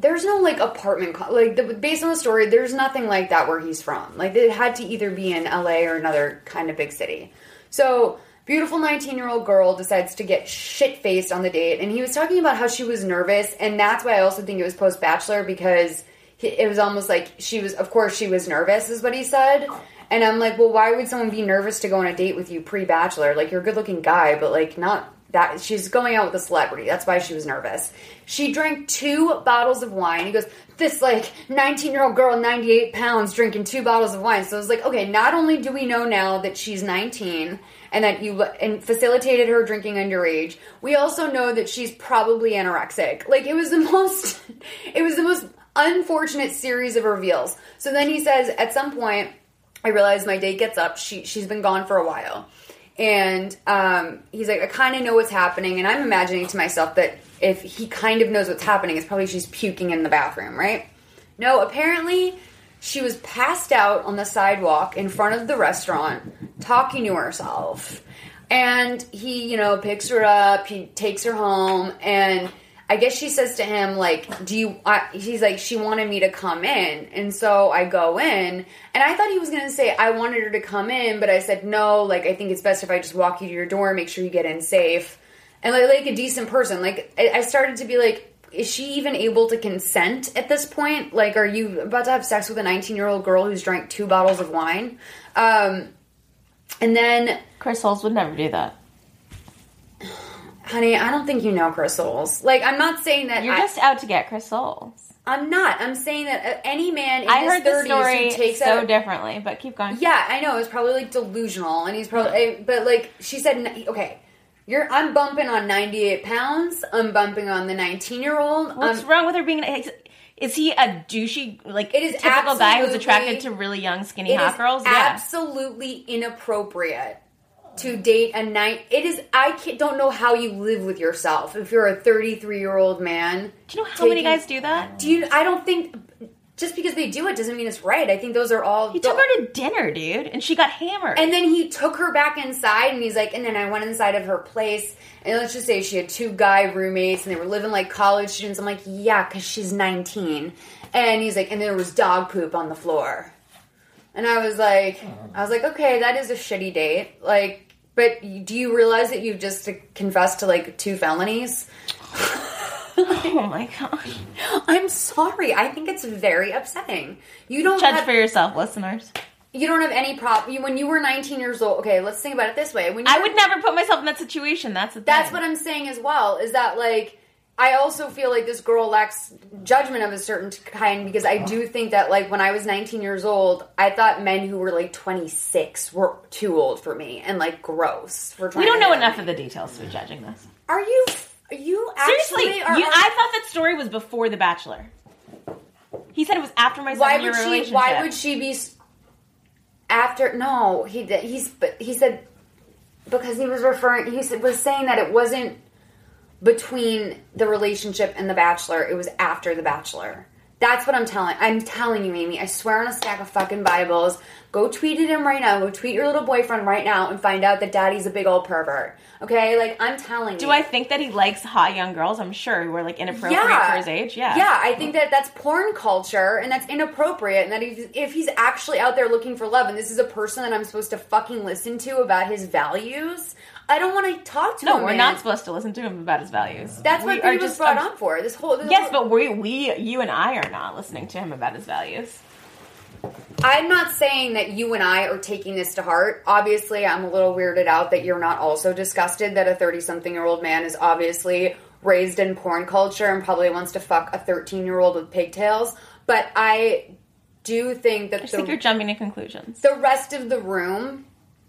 There's no, like, apartment... Co- like, the, based on the story, there's nothing like that where he's from. Like, it had to either be in L A or another kind of big city. So, beautiful nineteen-year-old girl decides to get shit-faced on the date. And he was talking about how she was nervous. And that's why I also think it was post-Bachelor, because he, it was almost like she was... Of course, she was nervous, is what he said. And I'm like, well, why would someone be nervous to go on a date with you pre-Bachelor? Like, you're a good-looking guy, but, like, not... That she's going out with a celebrity. That's why she was nervous. She drank two bottles of wine. He goes, this, like, nineteen-year-old girl, ninety-eight pounds, drinking two bottles of wine. So I was like, okay, not only do we know now that she's nineteen and that you and facilitated her drinking underage, we also know that she's probably anorexic. Like, it was the most, it was the most unfortunate series of reveals. So then he says, at some point, I realized my date gets up. She, she's been gone for a while. And um, he's like, I kind of know what's happening. And I'm imagining to myself that if he kind of knows what's happening, it's probably she's puking in the bathroom, right? No, apparently she was passed out on the sidewalk in front of the restaurant talking to herself. And he, you know, picks her up. He takes her home. And I guess she says to him, like, do you... I, he's like, she wanted me to come in. And so I go in. And I thought he was going to say, I wanted her to come in. But I said, no, like, I think it's best if I just walk you to your door, make sure you get in safe. And, like, like a decent person. Like, I started to be like, is she even able to consent at this point? Like, are you about to have sex with a nineteen-year-old girl who's drank two bottles of wine? Um, and then... Chris Soules would never do that. Honey, I don't think you know Chris Soules. Like, I'm not saying that... You're I, just out to get Chris Soules. I'm not. I'm saying that any man in I his heard thirties story who takes so out, differently, but keep going. Yeah, I know. It was probably, like, delusional, and he's probably... But, like, she said... Okay, you're. I'm bumping on ninety-eight pounds. I'm bumping on the nineteen-year-old. What's um, wrong with her being... Is he a douchey, like, it is typical guy who's attracted to really young, skinny, hot girls? Yeah. Absolutely inappropriate. To date a night, it is. I can't, don't know how you live with yourself if you're a thirty-three-year-old man. Do you know how taking, many guys do that? Do you? I don't think. Just because they do it doesn't mean it's right. I think those are all. He the, took her to dinner, dude, and she got hammered. And then he took her back inside, and he's like, and then I went inside of her place, and let's just say she had two guy roommates, and they were living like college students. I'm like, yeah, because she's nineteen, and he's like, and there was dog poop on the floor. And I was like, I was like, okay, that is a shitty date. Like, but do you realize that you've just confessed to, like, two felonies? Like, oh, my gosh. I'm sorry. I think it's very upsetting. You don't Judge have, for yourself, listeners. You don't have any problem. When you were nineteen years old, okay, let's think about it this way. When you I were, would never put myself in that situation. That's the thing. That's what I'm saying as well, is that, like... I also feel like this girl lacks judgment of a certain kind, because I do think that, like, when I was nineteen years old, I thought men who were, like, twenty-six were too old for me and, like, gross. For we don't know enough me. Of the details to be judging this. Are you... Are you actually... Seriously, are, you, I thought that story was before The Bachelor. He said it was after my seven-year relationship. Why would she be... After... No, he he's he said... Because he was referring... He was saying that it wasn't... Between the relationship and The Bachelor, it was after The Bachelor. That's what I'm telling. I'm telling you, Amy. I swear on a stack of fucking Bibles. Go tweet at him right now. Go tweet your little boyfriend right now and find out that daddy's a big old pervert. Okay? Like, I'm telling you. Do I think that he likes hot young girls? I'm sure. Who are, like, inappropriate yeah. for his age? Yeah. Yeah. I think that that's porn culture and that's inappropriate. And that if, if he's actually out there looking for love and this is a person that I'm supposed to fucking listen to about his values, I don't want to talk to no, him. No, we're man. not supposed to listen to him about his values. That's we what he was brought um, on for. This whole... This yes, whole, but we, we, you and I are not listening to him about his values. I'm not saying that you and I are taking this to heart. Obviously, I'm a little weirded out that you're not also disgusted that a thirty-something-year-old man is obviously raised in porn culture and probably wants to fuck a thirteen-year-old with pigtails. But I do think that... I just the, think you're jumping to conclusions. The rest of the room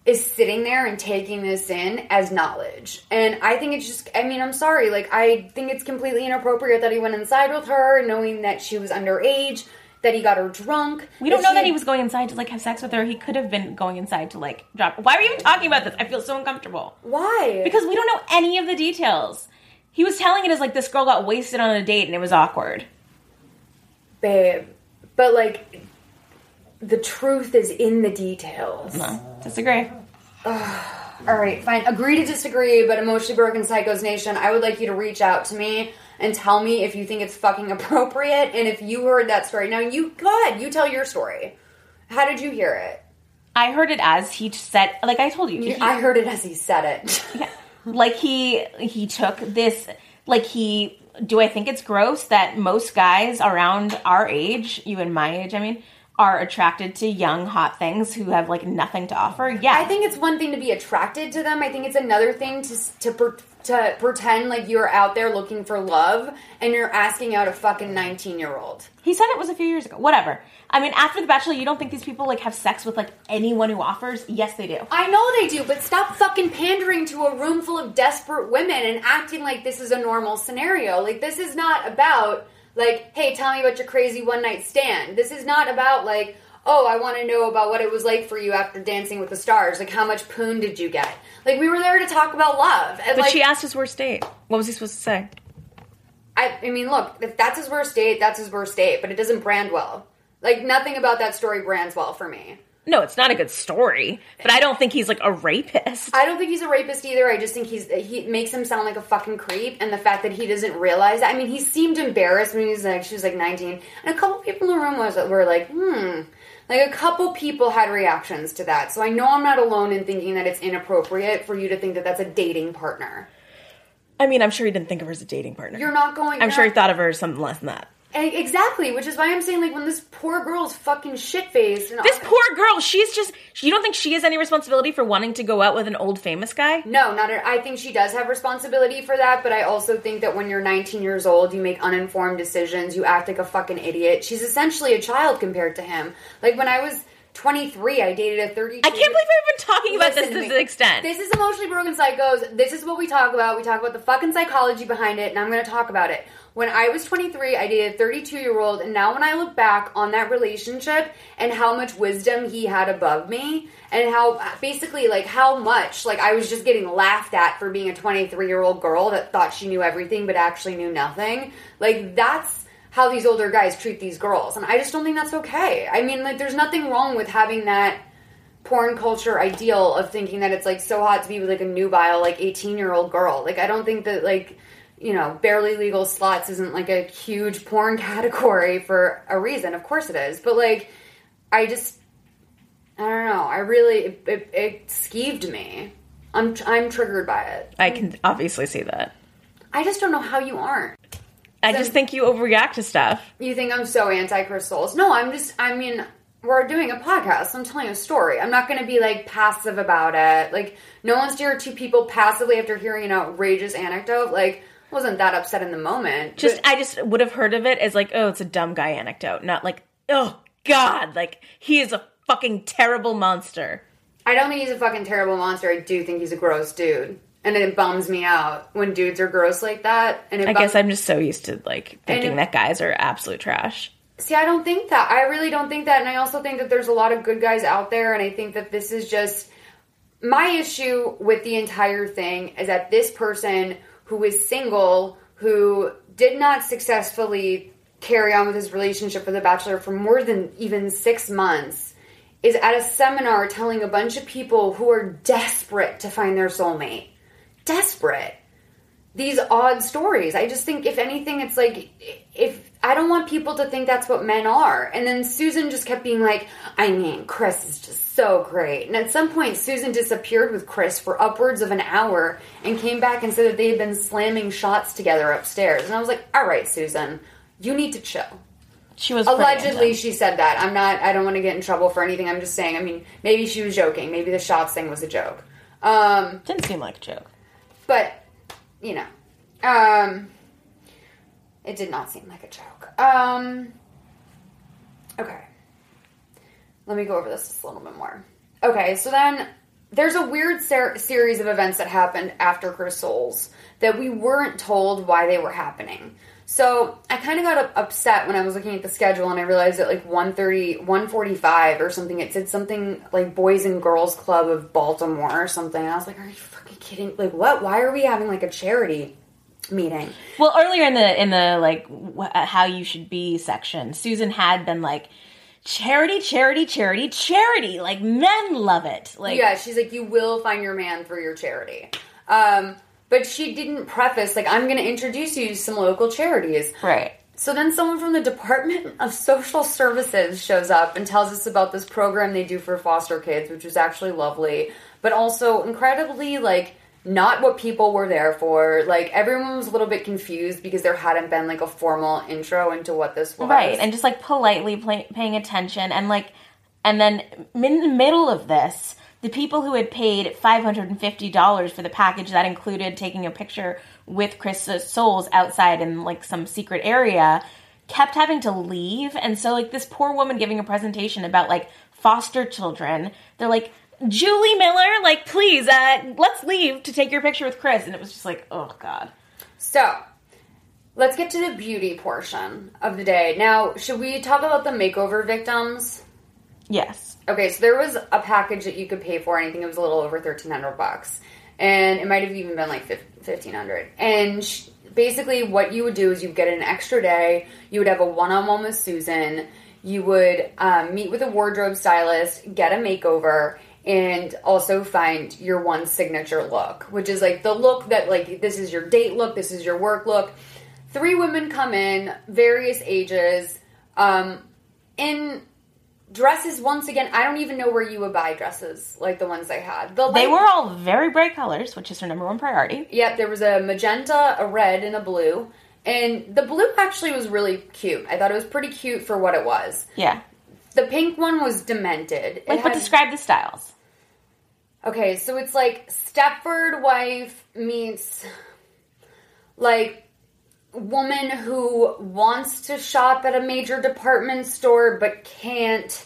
is sitting there and taking this in as knowledge. And I think it's just... I mean, I'm sorry. Like, I think it's completely inappropriate that he went inside with her, knowing that she was underage, that he got her drunk. We don't know she, that he was going inside to, like, have sex with her. He could have been going inside to, like, drop... Why are we even talking about this? I feel so uncomfortable. Why? Because we don't know any of the details. He was telling it as, like, this girl got wasted on a date and it was awkward. Babe. But, like... The truth is in the details. No. Disagree. All right, fine. Agree to disagree, but Emotionally Broken Psychos Nation, I would like you to reach out to me and tell me if you think it's fucking appropriate. And if you heard that story. Now, you go ahead. You tell your story. How did you hear it? I heard it as he said... Like, I told you. you he, I heard it as he said it. Yeah. Like, he he took this... Like, he... Do I think it's gross that most guys around our age, you and my age, I mean... are attracted to young, hot things who have, like, nothing to offer? Yeah. I think it's one thing to be attracted to them. I think it's another thing to to per, to pretend like you're out there looking for love and you're asking out a fucking nineteen-year-old. He said it was a few years ago. Whatever. I mean, after The Bachelor, you don't think these people, like, have sex with, like, anyone who offers? Yes, they do. I know they do, but stop fucking pandering to a room full of desperate women and acting like this is a normal scenario. Like, this is not about... Like, hey, tell me about your crazy one-night stand. This is not about, like, oh, I want to know about what it was like for you after Dancing with the Stars. Like, how much poon did you get? Like, we were there to talk about love. And, but like, she asked his worst date. What was he supposed to say? I, I mean, look, if that's his worst date, that's his worst date. But it doesn't brand well. Like, nothing about that story brands well for me. No, it's not a good story, but I don't think he's, like, a rapist. I don't think he's a rapist either. I just think he's he makes him sound like a fucking creep, and the fact that he doesn't realize that. I mean, he seemed embarrassed when he was, like, she was, like, nineteen. And a couple people in the room was, were like, hmm. Like, a couple people had reactions to that. So I know I'm not alone in thinking that it's inappropriate for you to think that that's a dating partner. I mean, I'm sure he didn't think of her as a dating partner. You're not going... I'm not- sure he thought of her as something less than that. Exactly, which is why I'm saying, like, when this poor girl's fucking shit-faced... And this all, poor girl, she's just... You don't think she has any responsibility for wanting to go out with an old famous guy? No, not at, I think she does have responsibility for that, but I also think that when you're nineteen years old, you make uninformed decisions, you act like a fucking idiot. She's essentially a child compared to him. Like, when I was twenty-three, I dated a thirty-two... I can't believe we've been talking about this to this extent. This is Emotionally Broken Psychos. This is what we talk about. We talk about the fucking psychology behind it, and I'm going to talk about it. When I was twenty-three, I dated a thirty-two-year-old, and now when I look back on that relationship and how much wisdom he had above me and how basically, like, how much, like, I was just getting laughed at for being a twenty-three-year-old girl that thought she knew everything but actually knew nothing. Like, that's how these older guys treat these girls, and I just don't think that's okay. I mean, like, there's nothing wrong with having that porn culture ideal of thinking that it's, like, so hot to be with, like, a nubile, like, eighteen-year-old girl. Like, I don't think that, like... You know, barely legal slots isn't, like, a huge porn category for a reason. Of course it is. But, like, I just, I don't know. I really, it, it, it skeeved me. I'm I'm triggered by it. I can obviously see that. I just don't know how you aren't. I so, just think you overreact to stuff. You think I'm so anti-Chris Soules. No, I'm just, I mean... We're doing a podcast. So I'm telling a story. I'm not going to be, like, passive about it. Like, no one's dear to people passively after hearing an outrageous anecdote. Like, wasn't that upset in the moment. Just but- I just would have heard of it as, like, oh, it's a dumb guy anecdote. Not like, oh, God. Like, he is a fucking terrible monster. I don't think he's a fucking terrible monster. I do think he's a gross dude. And it bums me out when dudes are gross like that. And it I bum- guess I'm just so used to, like, thinking it- that guys are absolute trash. See, I don't think that. I really don't think that. And I also think that there's a lot of good guys out there. And I think that this is just... My issue with the entire thing is that this person who is single, who did not successfully carry on with his relationship with The Bachelor for more than even six months is at a seminar telling a bunch of people who are desperate to find their soulmate. Desperate. These odd stories. I just think, if anything, it's like, if I don't want people to think that's what men are. And then Susan just kept being like, I mean, Chris is just so great. And at some point, Susan disappeared with Chris for upwards of an hour and came back and said that they had been slamming shots together upstairs. And I was like, all right, Susan, you need to chill. She was allegedly she said that. I'm not, I don't want to get in trouble for anything. I'm just saying, I mean, maybe she was joking. Maybe the shots thing was a joke. Um, Didn't seem like a joke. But, you know, um, it did not seem like a joke. Um, okay. Let me go over this just a little bit more. Okay, so then there's a weird ser- series of events that happened after Chris Soules that we weren't told why they were happening. So I kind of got upset when I was looking at the schedule and I realized that like one thirty, one forty-five or something, it said something like Boys and Girls Club of Baltimore or something. And I was like, are you fucking kidding? Like, what? Why are we having like a charity meeting? Well, earlier in the, in the like wh- how you should be section, Susan had been like, charity, charity, charity, charity. Like, men love it. Like, yeah, she's like, you will find your man through your charity. Um... But she didn't preface, like, I'm going to introduce you to some local charities. Right. So then someone from the Department of Social Services shows up and tells us about this program they do for foster kids, which was actually lovely, but also incredibly, like, not what people were there for. Like, everyone was a little bit confused because there hadn't been, like, a formal intro into what this was. Right, and just, like, politely play- paying attention. And, like, and then in the middle of this, the people who had paid five hundred fifty dollars for the package that included taking a picture with Chris Soules outside in, like, some secret area kept having to leave. And so, like, this poor woman giving a presentation about, like, foster children, they're like, Julie Miller, like, please, uh, let's leave to take your picture with Chris. And it was just like, oh, God. So, let's get to the beauty portion of the day. Now, should we talk about the makeover victims? Yes. Okay, so there was a package that you could pay for, and I think it was a little over thirteen hundred bucks, and it might have even been like fifteen hundred. And she, basically what you would do is you'd get an extra day, you would have a one-on-one with Susan, you would um, meet with a wardrobe stylist, get a makeover, and also find your one signature look, which is like the look that, like, this is your date look, this is your work look. Three women come in, various ages, um, in... dresses, once again, I don't even know where you would buy dresses, like the ones I had. The they light, were all very bright colors, which is her number one priority. Yep, there was a magenta, a red, and a blue. And the blue actually was really cute. I thought it was pretty cute for what it was. Yeah. The pink one was demented. Like, had, but describe the styles. Okay, so it's like Stepford wife meets, like, woman who wants to shop at a major department store but can't,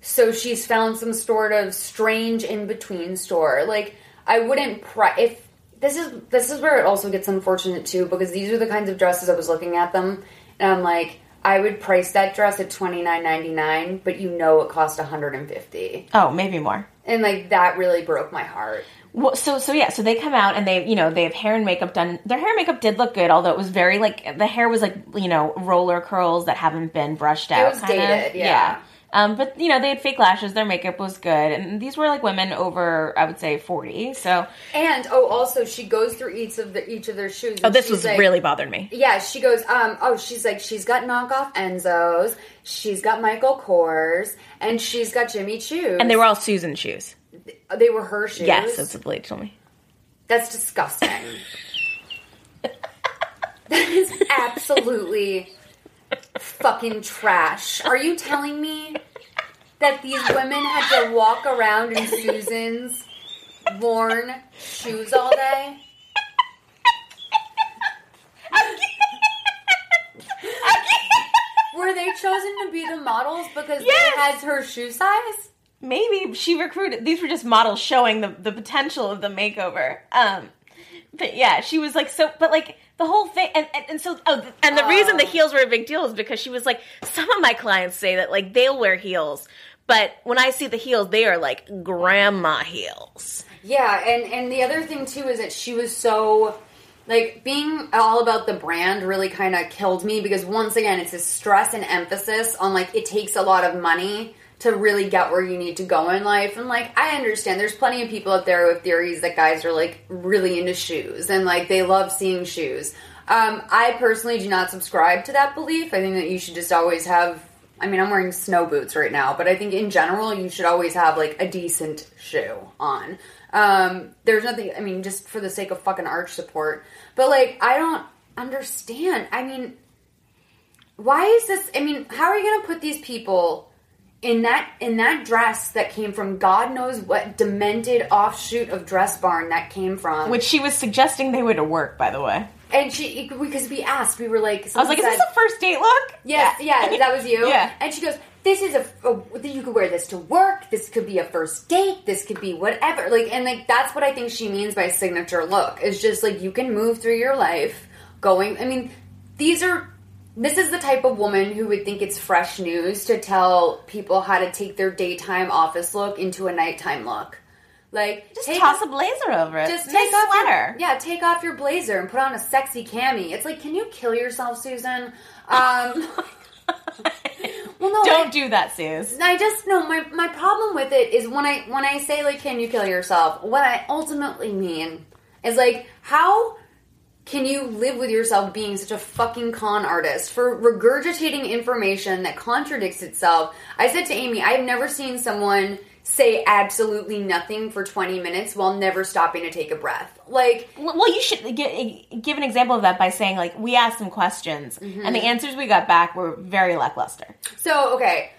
so she's found some sort of strange in-between store. Like, I wouldn't pri- if this is this is where it also gets unfortunate too, because these are the kinds of dresses I was looking at them and I'm like, I would price that dress at twenty-nine ninety-nine, but you know it cost one hundred fifty. Oh, maybe more. And like, that really broke my heart. Well, so, so yeah, so they come out and they, you know, they have hair and makeup done. Their hair and makeup did look good, although it was very, like, the hair was, like, you know, roller curls that haven't been brushed out. It was kind dated, of. yeah. yeah. Um, but, you know, they had fake lashes, their makeup was good, and these were, like, women over, I would say, forty, so. And, oh, also, she goes through each of the, each of their shoes. Oh, this was like, really bothered me. Yeah, she goes, um, oh, she's like, she's got knockoff Enzo's, she's got Michael Kors, and she's got Jimmy Choo's. And they were all Susan shoes. They were her shoes? Yes, that's what Blade told me. That's disgusting. That is absolutely fucking trash. Are you telling me that these women had to walk around in Susan's worn shoes all day? Were they chosen to be the models because yes. They had her shoe size? Maybe she recruited... These were just models showing the, the potential of the makeover. Um, but yeah, she was like, so... But like, the whole thing... And, and, and so... Oh, and the oh. reason the heels were a big deal is because she was like, some of my clients say that, like, they'll wear heels. But when I see the heels, they are like grandma heels. Yeah, and, and the other thing, too, is that she was so... Like, being all about the brand really kind of killed me because, once again, it's a stress and emphasis on, like, it takes a lot of money to really get where you need to go in life. And, like, I understand there's plenty of people out there with theories that guys are, like, really into shoes and, like, they love seeing shoes. Um, I personally do not subscribe to that belief. I think that you should just always have... I mean, I'm wearing snow boots right now, but I think in general you should always have, like, a decent shoe on. Um, there's nothing, I mean, just for the sake of fucking arch support. But, like, I don't understand. I mean, why is this, I mean, how are you going to put these people in that, in that dress that came from God knows what demented offshoot of Dress Barn that came from? Which she was suggesting they would to work, by the way. And she, because we asked, we were like... I was like, is said, this a first date look? Yes, yeah, yeah that was you. Yeah. And she goes, this is a, a, you could wear this to work, this could be a first date, this could be whatever. Like, and like, that's what I think she means by signature look. It's just like, you can move through your life going, I mean, these are, this is the type of woman who would think it's fresh news to tell people how to take their daytime office look into a nighttime look. Like, just take toss a, a blazer over it. Just take off your sweater. Yeah, take off your blazer and put on a sexy cami. It's like, can you kill yourself, Susan? Um, well, no, don't I, do that, Sus. I just no. My my problem with it is when I when I say, like, can you kill yourself? What I ultimately mean is, like, how can you live with yourself being such a fucking con artist for regurgitating information that contradicts itself? I said to Amy, I've never seen someone say absolutely nothing for twenty minutes while never stopping to take a breath. Like... Well, you should get, give an example of that by saying, like, we asked some questions, mm-hmm. and the answers we got back were very lackluster. So, okay,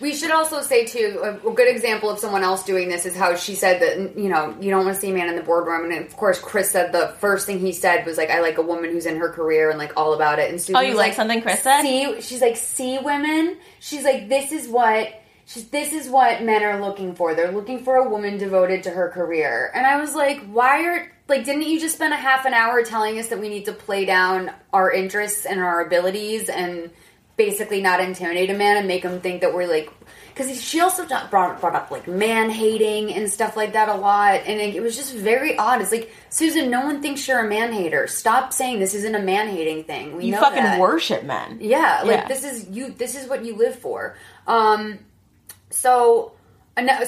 we should also say, too, a, a good example of someone else doing this is how she said that, you know, you don't want to see a man in the boardroom, and of course Chris said the first thing he said was, like, I like a woman who's in her career and, like, all about it. And Susan oh, you was like, like something Chris said? See, she's like, see women? She's like, this is what... She's, this is what men are looking for. They're looking for a woman devoted to her career. And I was like, why are... Like, didn't you just spend a half an hour telling us that we need to play down our interests and our abilities and basically not intimidate a man and make him think that we're, like... Because she also brought, brought up, like, man-hating and stuff like that a lot. And it, it was just very odd. It's like, Susan, no one thinks you're a man-hater. Stop saying this isn't a man-hating thing. We you know fucking that. Worship men. Yeah. Like, yeah. this is you. This is what you live for. Um... So,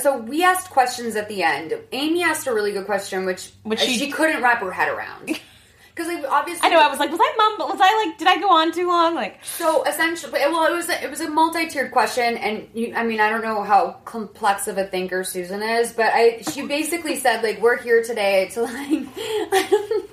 so we asked questions at the end. Amy asked a really good question, which, which she, she couldn't wrap her head around. Because, like, obviously... I know, I was like, was I mumble? Was I, like, did I go on too long? Like, so, essentially... Well, it was a, it was a multi-tiered question, and, you, I mean, I don't know how complex of a thinker Susan is, but I she basically said, like, we're here today to, like... I, don't,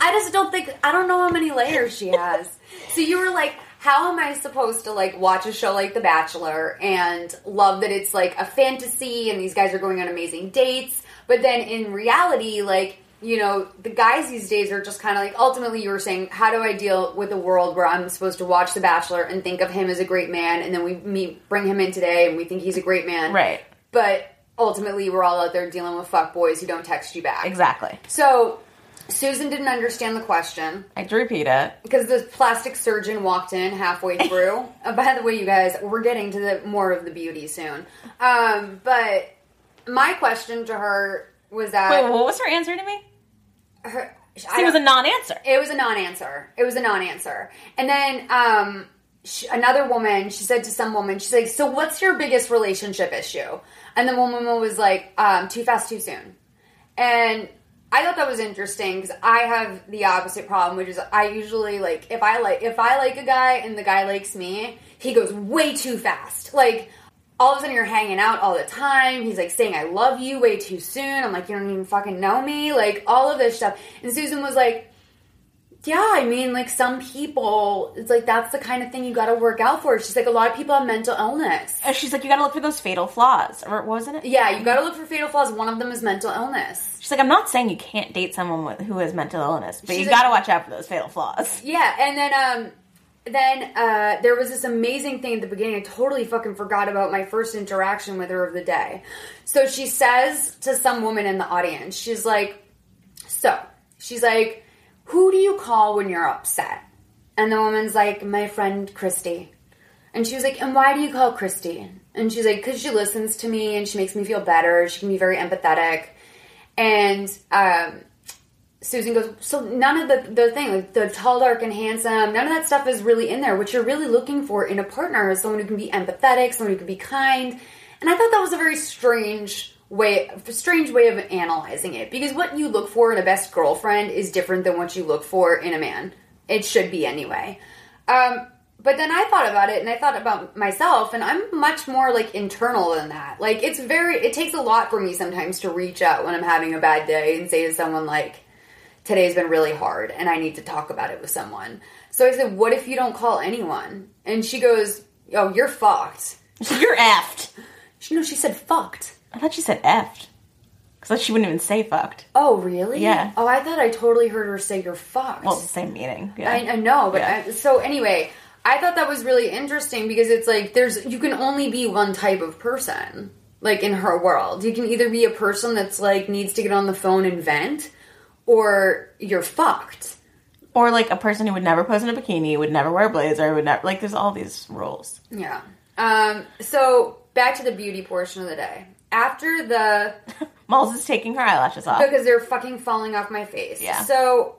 I just don't think... I don't know how many layers she has. So you were like... How am I supposed to, like, watch a show like The Bachelor and love that it's, like, a fantasy and these guys are going on amazing dates, but then in reality, like, you know, the guys these days are just kind of, like, ultimately you were saying, how do I deal with a world where I'm supposed to watch The Bachelor and think of him as a great man, and then we meet, bring him in today and we think he's a great man. Right. But ultimately we're all out there dealing with fuckboys who don't text you back. Exactly. So... Susan didn't understand the question. I had to repeat it. Because the plastic surgeon walked in halfway through. uh, by the way, you guys, we're getting to the more of the beauty soon. Um, but my question to her was that... Wait, what was her answer to me? Her, it was a non-answer. It was a non-answer. It was a non-answer. And then um, she, another woman, she said to some woman, she's like, so what's your biggest relationship issue? And the woman was like, um, too fast, too soon. And... I thought that was interesting because I have the opposite problem, which is I usually, like, if I like if I like a guy and the guy likes me, he goes way too fast. Like, all of a sudden you're hanging out all the time. He's, like, saying I love you way too soon. I'm like, you don't even fucking know me. Like, all of this stuff. And Susan was like, yeah, I mean, like, some people, it's like, that's the kind of thing you gotta work out for. She's like, a lot of people have mental illness. And she's like, you gotta look for those fatal flaws. Or wasn't it? Yeah, you gotta look for fatal flaws. One of them is mental illness. She's like, I'm not saying you can't date someone with, who has mental illness, but she's you like, gotta watch out for those fatal flaws. Yeah, and then, um, then, uh, there was this amazing thing at the beginning. I totally fucking forgot about my first interaction with her of the day. So she says to some woman in the audience, she's like, so, she's like, who do you call when you're upset? And the woman's like, my friend Christy. And she was like, and why do you call Christy? And she's like, because she listens to me and she makes me feel better. She can be very empathetic. And um, Susan goes, so none of the, the thing, like the tall, dark, and handsome, none of that stuff is really in there. What you're really looking for in a partner is someone who can be empathetic, someone who can be kind. And I thought that was a very strange way, strange way of analyzing it. Because what you look for in a best girlfriend is different than what you look for in a man. It should be anyway. Um, but then I thought about it, and I thought about myself, and I'm much more, like, internal than that. Like, it's very, it takes a lot for me sometimes to reach out when I'm having a bad day and say to someone, like, today's been really hard, and I need to talk about it with someone. So I said, what if you don't call anyone? And she goes, oh, you're fucked. You're effed. She, no, she said fucked. I thought she said effed. Because she wouldn't even say fucked. Oh, really? Yeah. Oh, I thought I totally heard her say you're fucked. Well, it's the same meaning. Yeah. I, I know, but yeah. I, so anyway, I thought that was really interesting because it's like there's you can only be one type of person, like in her world. You can either be a person that's like needs to get on the phone and vent, or you're fucked. Or like a person who would never pose in a bikini, would never wear a blazer, would never, like there's all these rules. Yeah. Um, so back to the beauty portion of the day. After the... Malls is taking her eyelashes off. Because they're fucking falling off my face. Yeah. So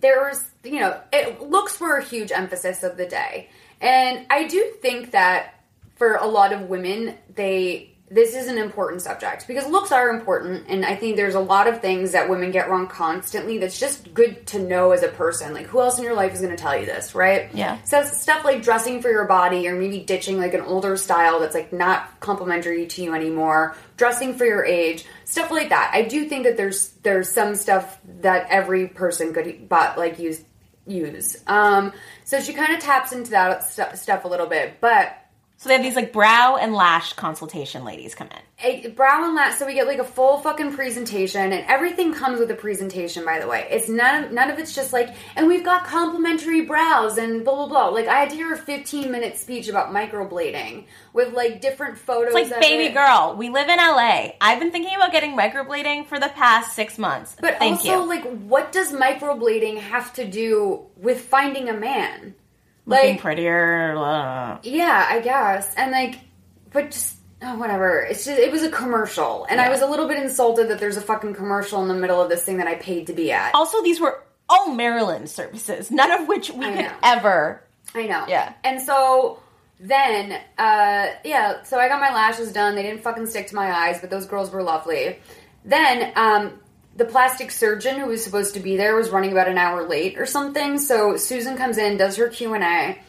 there was, you know, it looks were a huge emphasis of the day. And I do think that for a lot of women, they... This is an important subject because looks are important, and I think there's a lot of things that women get wrong constantly that's just good to know as a person. Like, who else in your life is going to tell you this, right? Yeah. So stuff like dressing for your body or maybe ditching, like, an older style that's, like, not complimentary to you anymore, dressing for your age, stuff like that. I do think that there's there's some stuff that every person could, but, like, use. use. Um, so she kind of taps into that st- stuff a little bit, but... So they have these, like, brow and lash consultation ladies come in. A brow and lash. So we get, like, a full fucking presentation. And everything comes with a presentation, by the way. It's none, none of it's just, like, and we've got complimentary brows and blah, blah, blah. Like, I had to hear a fifteen-minute speech about microblading with, like, different photos. It's like, baby girl, we live in L A. I've been thinking about getting microblading for the past six months. But also, like, what does microblading have to do with finding a man? Looking like, prettier. Blah. Yeah, I guess. And, like, but just, oh, whatever. It's just, it was a commercial. And yeah. I was a little bit insulted that there's a fucking commercial in the middle of this thing that I paid to be at. Also, these were all Maryland services, none of which we I could know. ever. I know. Yeah. And so then, uh, yeah, so I got my lashes done. They didn't fucking stick to my eyes, but those girls were lovely. Then, um... the plastic surgeon who was supposed to be there was running about an hour late or something. So Susan comes in, does her Q and A.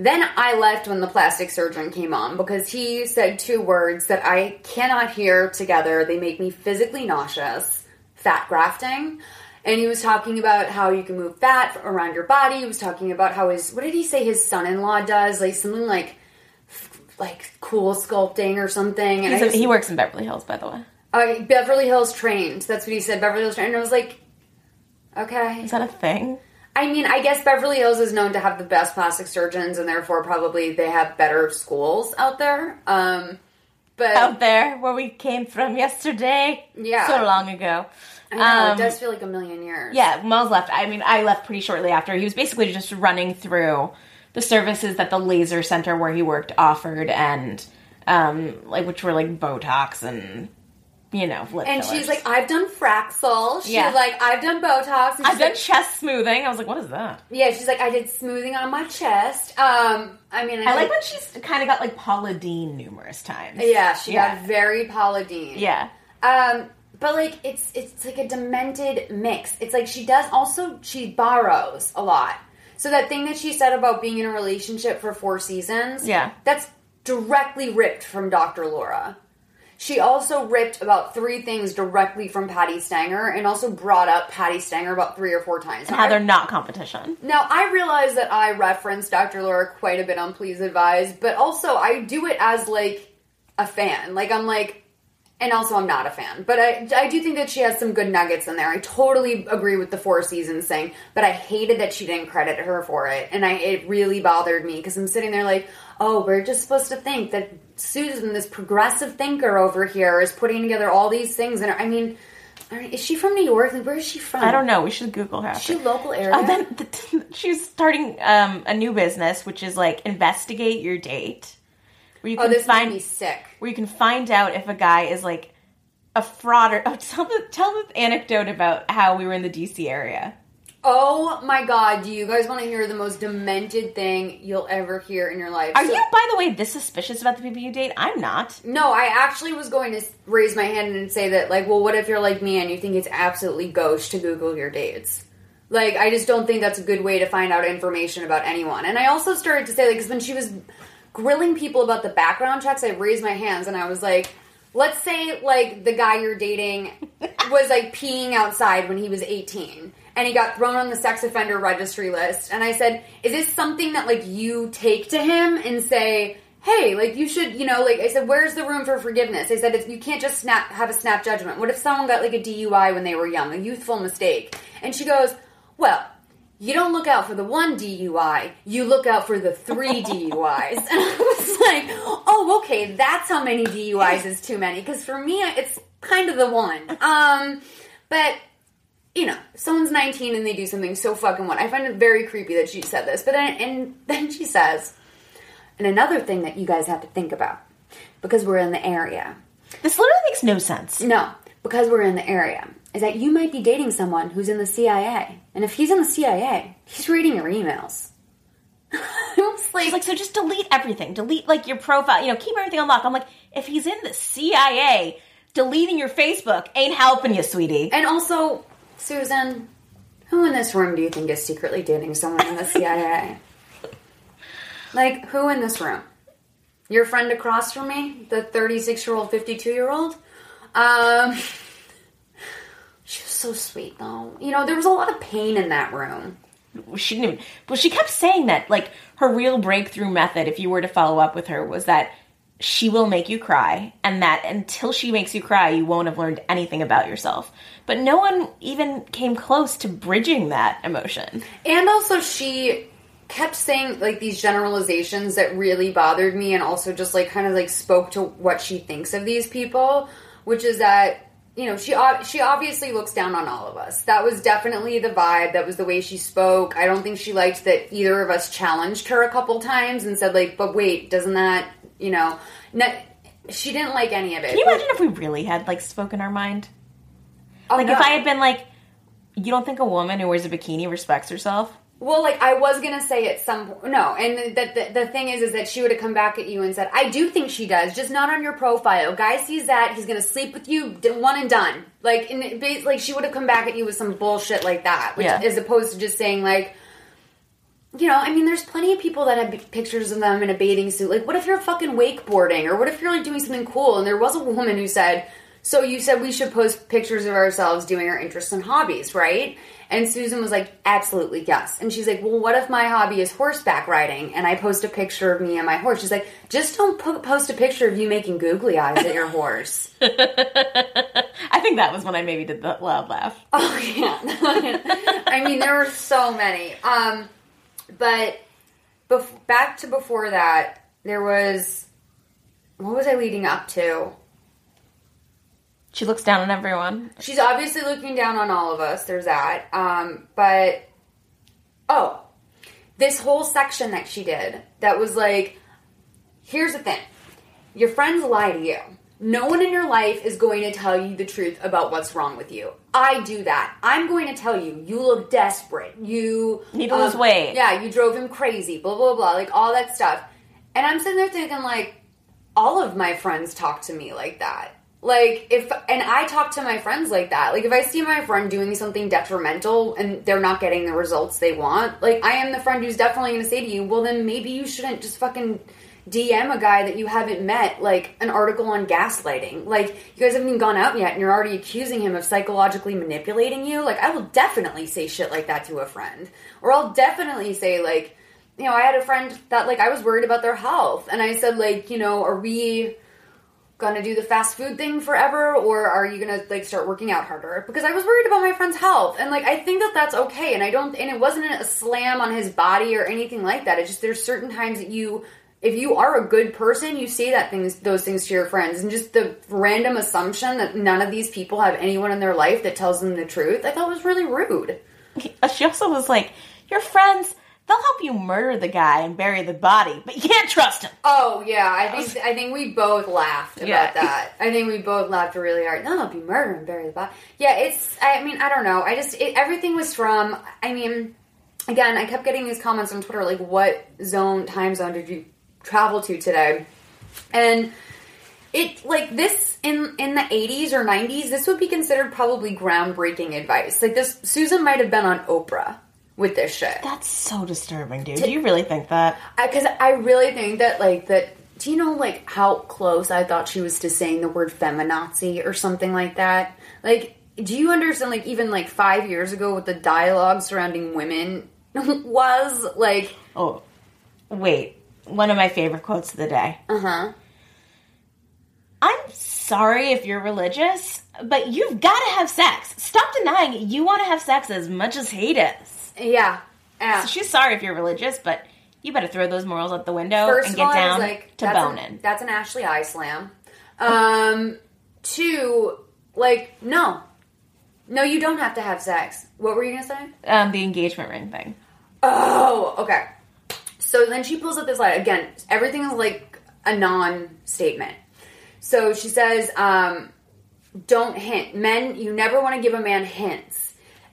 Then I left when the plastic surgeon came on because he said two words that I cannot hear together. They make me physically nauseous. Fat grafting. And he was talking about how you can move fat around your body. He was talking about how his, what did he say his son-in-law does? Like something like, like cool sculpting or something. And a, just, he works in Beverly Hills, by the way. Uh, Beverly Hills trained. That's what he said. Beverly Hills trained. And I was like, okay. Is that a thing? I mean, I guess Beverly Hills is known to have the best plastic surgeons, and therefore probably they have better schools out there. Um, but out there, where we came from yesterday. Yeah. So long ago. I know. Um, it does feel like a million years. Yeah. Miles left. I mean, I left pretty shortly after. He was basically just running through the services that the laser center where he worked offered, and um, like which were like Botox and... You know, lip and fillers. She's like, I've done Fraxel. She's yeah. like, I've done Botox. And I've done like, chest smoothing. I was like, what is that? Yeah, she's like, I did smoothing on my chest. Um, I mean, I, I like when she's kind of got like Paula Deen numerous times. Yeah, she yeah. got very Paula Deen. Yeah. Um, but like, it's it's like a demented mix. It's like she does also she borrows a lot. So that thing that she said about being in a relationship for four seasons, yeah, that's directly ripped from Doctor Laura. She also ripped about three things directly from Patty Stanger and also brought up Patty Stanger about three or four times. And how they're not competition. Now, I realize that I reference Doctor Laura quite a bit on Please Advise, but also I do it as, like, a fan. Like, I'm like, and also I'm not a fan. But I, I do think that she has some good nuggets in there. I totally agree with the Four Seasons thing, but I hated that she didn't credit her for it. And I it really bothered me because I'm sitting there like... oh, we're just supposed to think that Susan, this progressive thinker over here, is putting together all these things. And I mean, is she from New York? Like, where is she from? I don't know. We should Google her. Is she local area? Uh, then the, she's starting um, a new business, which is like investigate your date. Where you can oh, this find, made me sick. Where you can find out if a guy is like a frauder. Oh, tell the tell the anecdote about how we were in the D C area. Oh my God, do you guys want to hear the most demented thing you'll ever hear in your life? Are so, you, by the way, this suspicious about the people you date? I'm not. No, I actually was going to raise my hand and say that, like, well, what if you're like me and you think it's absolutely gauche to Google your dates? Like, I just don't think that's a good way to find out information about anyone. And I also started to say, like, because when she was grilling people about the background checks, I raised my hands and I was like, let's say, like, the guy you're dating was, like, peeing outside when he was eighteen. And he got thrown on the sex offender registry list. And I said, is this something that, like, you take to him and say, hey, like, you should, you know, like, I said, where's the room for forgiveness? I said, you can't just snap, have a snap judgment. What if someone got, like, a D U I when they were young, a youthful mistake? And she goes, well, you don't look out for the one D U I, you look out for the three D U Is. And I was like, oh, okay, that's how many D U Is is too many. Because for me, it's kind of the one. Um, but, you know, someone's nineteen and they do something so fucking what. I find it very creepy that she said this. But then, and then she says, and another thing that you guys have to think about, because we're in the area. This literally makes no sense. No, because we're in the area. Is that you might be dating someone who's in the C I A. And if he's in the C I A, he's reading your emails. Like, like, so just delete everything. Delete, like, your profile. You know, keep everything unlocked. I'm like, if he's in the C I A, deleting your Facebook ain't helping you, sweetie. And also, Susan, who in this room do you think is secretly dating someone in the C I A? Like, who in this room? Your friend across from me? The thirty-six-year-old, fifty-two-year-old? Um... She was so sweet, though. You know, there was a lot of pain in that room. She didn't even... Well, she kept saying that, like, her real breakthrough method, if you were to follow up with her, was that she will make you cry, and that until she makes you cry, you won't have learned anything about yourself. But no one even came close to bridging that emotion. And also she kept saying, like, these generalizations that really bothered me and also just, like, kind of, like, spoke to what she thinks of these people, which is that... You know, she she obviously looks down on all of us. That was definitely the vibe. That was the way she spoke. I don't think she liked that either of us challenged her a couple times and said, like, but wait, doesn't that, you know... Not, she didn't like any of it. Can you imagine if we really had, like, spoken our mind? Oh, like, no. If I had been like, you don't think a woman who wears a bikini respects herself? Well, like, I was going to say at some point... No, and the, the, the thing is, is that she would have come back at you and said, I do think she does, just not on your profile. Guy sees that, he's going to sleep with you, one and done. Like, and it, like, she would have come back at you with some bullshit like that, which, yeah. As opposed to just saying, like... You know, I mean, there's plenty of people that have pictures of them in a bathing suit. Like, what if you're fucking wakeboarding? Or what if you're, like, doing something cool? And there was a woman who said... So you said we should post pictures of ourselves doing our interests and hobbies, right? And Susan was like, absolutely, yes. And she's like, well, what if my hobby is horseback riding and I post a picture of me and my horse? She's like, just don't po- post a picture of you making googly eyes at your horse. I think that was when I maybe did the loud laugh. Oh, yeah. I mean, there were so many. Um, but bef- back to before that, there was, what was I leading up to? She looks down on everyone. She's obviously looking down on all of us. There's that. Um, but, oh, this whole section that she did that was like, here's the thing. Your friends lie to you. No one in your life is going to tell you the truth about what's wrong with you. I do that. I'm going to tell you, you look desperate. You need to um, lose weight. Yeah, you drove him crazy, blah, blah, blah, like all that stuff. And I'm sitting there thinking, like, all of my friends talk to me like that. Like, if, and I talk to my friends like that. Like, if I see my friend doing something detrimental and they're not getting the results they want, like, I am the friend who's definitely going to say to you, well, then maybe you shouldn't just fucking D M a guy that you haven't met, like, an article on gaslighting. Like, you guys haven't even gone out yet and you're already accusing him of psychologically manipulating you. Like, I will definitely say shit like that to a friend. Or I'll definitely say, like, you know, I had a friend that, like, I was worried about their health. And I said, like, you know, are we... gonna do the fast food thing forever, or are you gonna, like, start working out harder? Because I was worried about my friend's health, and, like, I think that that's okay, and I don't, and it wasn't a slam on his body or anything like that. It's just there's certain times that you, if you are a good person, you say that things, those things to your friends, and just the random assumption that none of these people have anyone in their life that tells them the truth, I thought was really rude. She also was like, your friends, They'll help you murder the guy and bury the body, but you can't trust him. Oh, yeah. I think I think we both laughed about yeah. that. I think we both laughed really hard. No, be murder and bury the body. Yeah, it's, I mean, I don't know. I just, it, everything was from, I mean, again, I kept getting these comments on Twitter, like, what zone, time zone did you travel to today? And it, like, this, in, in the eighties or nineties, this would be considered probably groundbreaking advice. Like, this, Susan might have been on Oprah with this shit. That's so disturbing, dude. Do you really think that? Because I, I really think that, like, that... Do you know, like, how close I thought she was to saying the word feminazi or something like that? Like, do you understand, like, even, like, five years ago what the dialogue surrounding women was? Like... Oh, wait. One of my favorite quotes of the day. Uh-huh. I'm sorry if you're religious, but you've got to have sex. Stop denying you want to have sex as much as he does. Yeah, yeah. So she's sorry if you're religious, but you better throw those morals out the window First and get all, down like, to boning. That's an Ashley I slam. Um, two, like, no. No, you don't have to have sex. What were you going to say? Um, the engagement ring thing. Oh, okay. So then she pulls up this slide. Again, everything is like a non-statement. So she says, um, don't hint. Men, you never want to give a man hints.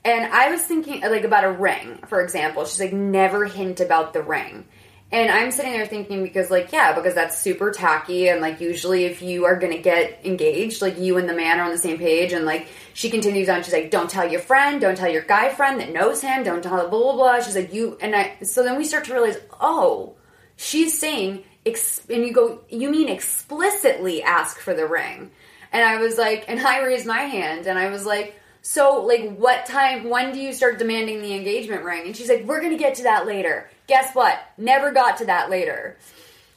And I was thinking, like, about a ring, for example. She's like, never hint about the ring. And I'm sitting there thinking because, like, yeah, because that's super tacky. And, like, usually if you are going to get engaged, like, you and the man are on the same page. And, like, she continues on. She's like, don't tell your friend. Don't tell your guy friend that knows him. Don't tell blah, blah, blah. She's like, you. And I. So then we start to realize, oh, she's saying, ex- and you go, you mean explicitly ask for the ring. And I was like, and I raised my hand. And I was like. So, like, what time, when do you start demanding the engagement ring? And she's like, we're going to get to that later. Guess what? Never got to that later.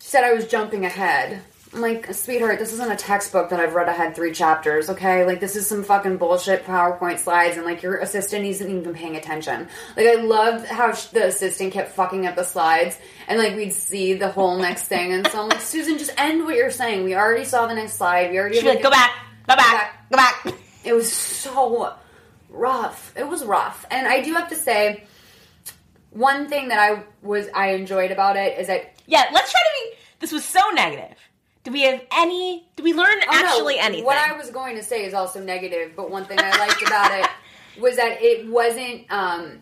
She said I was jumping ahead. I'm like, sweetheart, this isn't a textbook that I've read ahead three chapters, okay? Like, this is some fucking bullshit PowerPoint slides, and, like, your assistant isn't even paying attention. Like, I loved how she, the assistant kept fucking up the slides, and, like, we'd see the whole next thing. And so I'm like, Susan, just end what you're saying. We already saw the next slide. We already... She's like, go back, go back, go back, go back. It was so rough. It was rough. And I do have to say, one thing that I was I enjoyed about it is that... Yeah, let's try to be... This was so negative. Do we have any... Do we learn oh, actually no, anything? What I was going to say is also negative, but one thing I liked about it was that it wasn't... Um,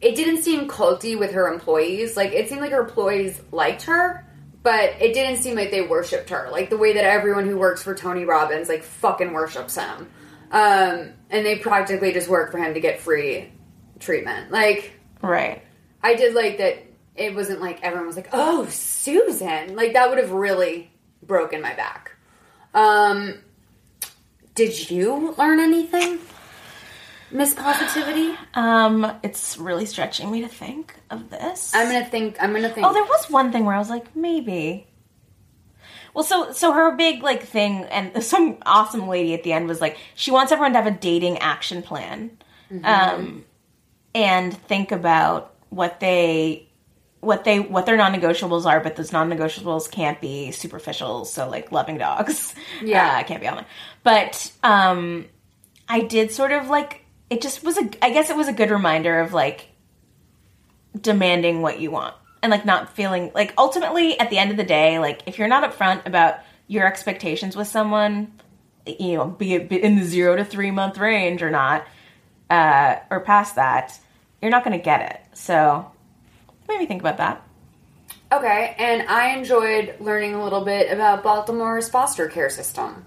it didn't seem culty with her employees. Like, it seemed like her employees liked her, but it didn't seem like they worshipped her. Like, the way that everyone who works for Tony Robbins, like, fucking worships him. Um, and they practically just work for him to get free treatment. Like, right. I did like that it wasn't like everyone was like, oh, Susan. Like, that would have really broken my back. Um, did you learn anything, Miss Positivity? Um, it's really stretching me to think of this. I'm going to think, I'm going to think. Oh, there was one thing where I was like, maybe. Well, so so her big, like, thing, and some awesome lady at the end was, like, she wants everyone to have a dating action plan, mm-hmm. um, and think about what they, what they, what their non-negotiables are, but those non-negotiables can't be superficial, so, like, loving dogs. Yeah. Uh, can't be online. But um, I did sort of, like, it just was a, I guess it was a good reminder of, like, demanding what you want. And, like, not feeling... Like, ultimately, at the end of the day, like, if you're not upfront about your expectations with someone, you know, be it in the zero to three-month range or not, uh, or past that, you're not going to get it. So, maybe think about that. Okay, and I enjoyed learning a little bit about Baltimore's foster care system.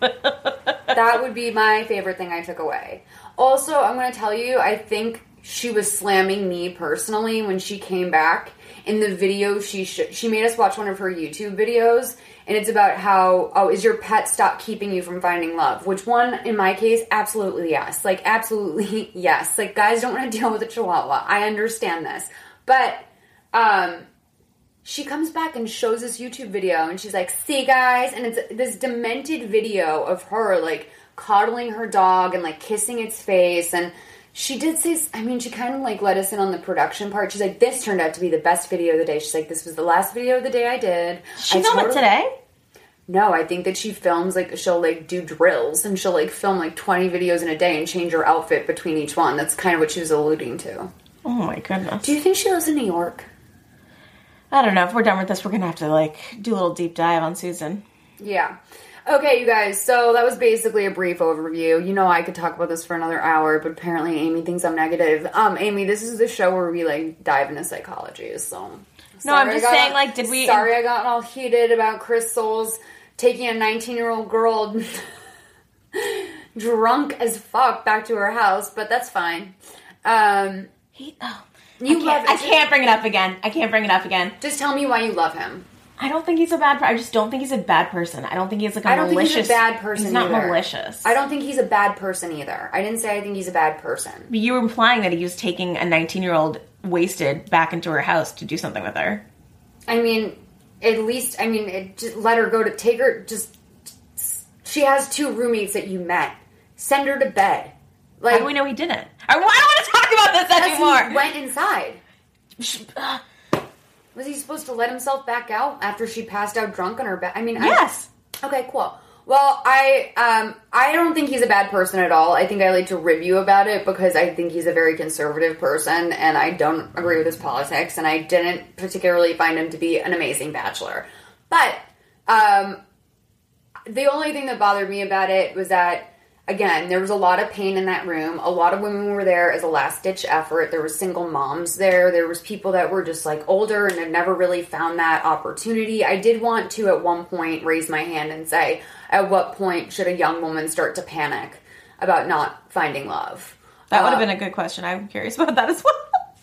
That would be my favorite thing I took away. Also, I'm going to tell you, I think... She was slamming me personally when she came back. In the video, she sh- she made us watch one of her YouTube videos, and it's about how, oh, is your pet stop keeping you from finding love? Which one, in my case, absolutely yes. Like, absolutely yes. Like, guys don't want to deal with a chihuahua. I understand this. But um, she comes back and shows this YouTube video, and she's like, see, guys? And it's this demented video of her, like, coddling her dog and, like, kissing its face, and... She did say, I mean, she kind of, like, let us in on the production part. She's like, this turned out to be the best video of the day. She's like, this was the last video of the day I did. She filmed it today? No, I think that she films, like, she'll, like, do drills. And she'll, like, film, like, twenty videos in a day and change her outfit between each one. That's kind of what she was alluding to. Oh my goodness. Do you think she lives in New York? I don't know. If we're done with this, we're going to have to, like, do a little deep dive on Susan. Yeah. Okay, you guys. So that was basically a brief overview. You know I could talk about this for another hour, but apparently Amy thinks I'm negative. Um, Amy, this is the show where we, like, dive into psychology, so... No, sorry I'm just got, saying, like, did we... Sorry I got all heated about Chris Soules taking a nineteen-year-old girl drunk as fuck back to her house, but that's fine. Um... He, oh, you I can't, love I can't bring it up again. I can't bring it up again. Just tell me why you love him. I don't think he's a bad... I just don't think he's a bad person. I don't think he's like a malicious... I don't malicious, think he's a bad person He's not either. malicious. I don't think he's a bad person either. I didn't say I think he's a bad person. But you were implying that he was taking a nineteen-year-old wasted back into her house to do something with her. I mean, at least... I mean, it, just let her go to... Take her... Just... She has two roommates that you met. Send her to bed. Like, how do we know he didn't? I, I don't want to talk about this anymore. He went inside. Was he supposed to let himself back out after she passed out drunk on her bed? I mean, yes. I, okay, cool. Well, I um, I don't think he's a bad person at all. I think I like to rib you about it because I think he's a very conservative person, and I don't agree with his politics, and I didn't particularly find him to be an amazing bachelor. But um, the only thing that bothered me about it was that, again, there was a lot of pain in that room. A lot of women were there as a last-ditch effort. There were single moms there. There was people that were just, like, older and had never really found that opportunity. I did want to, at one point, raise my hand and say, at what point should a young woman start to panic about not finding love? That would have um, been a good question. I'm curious about that as well.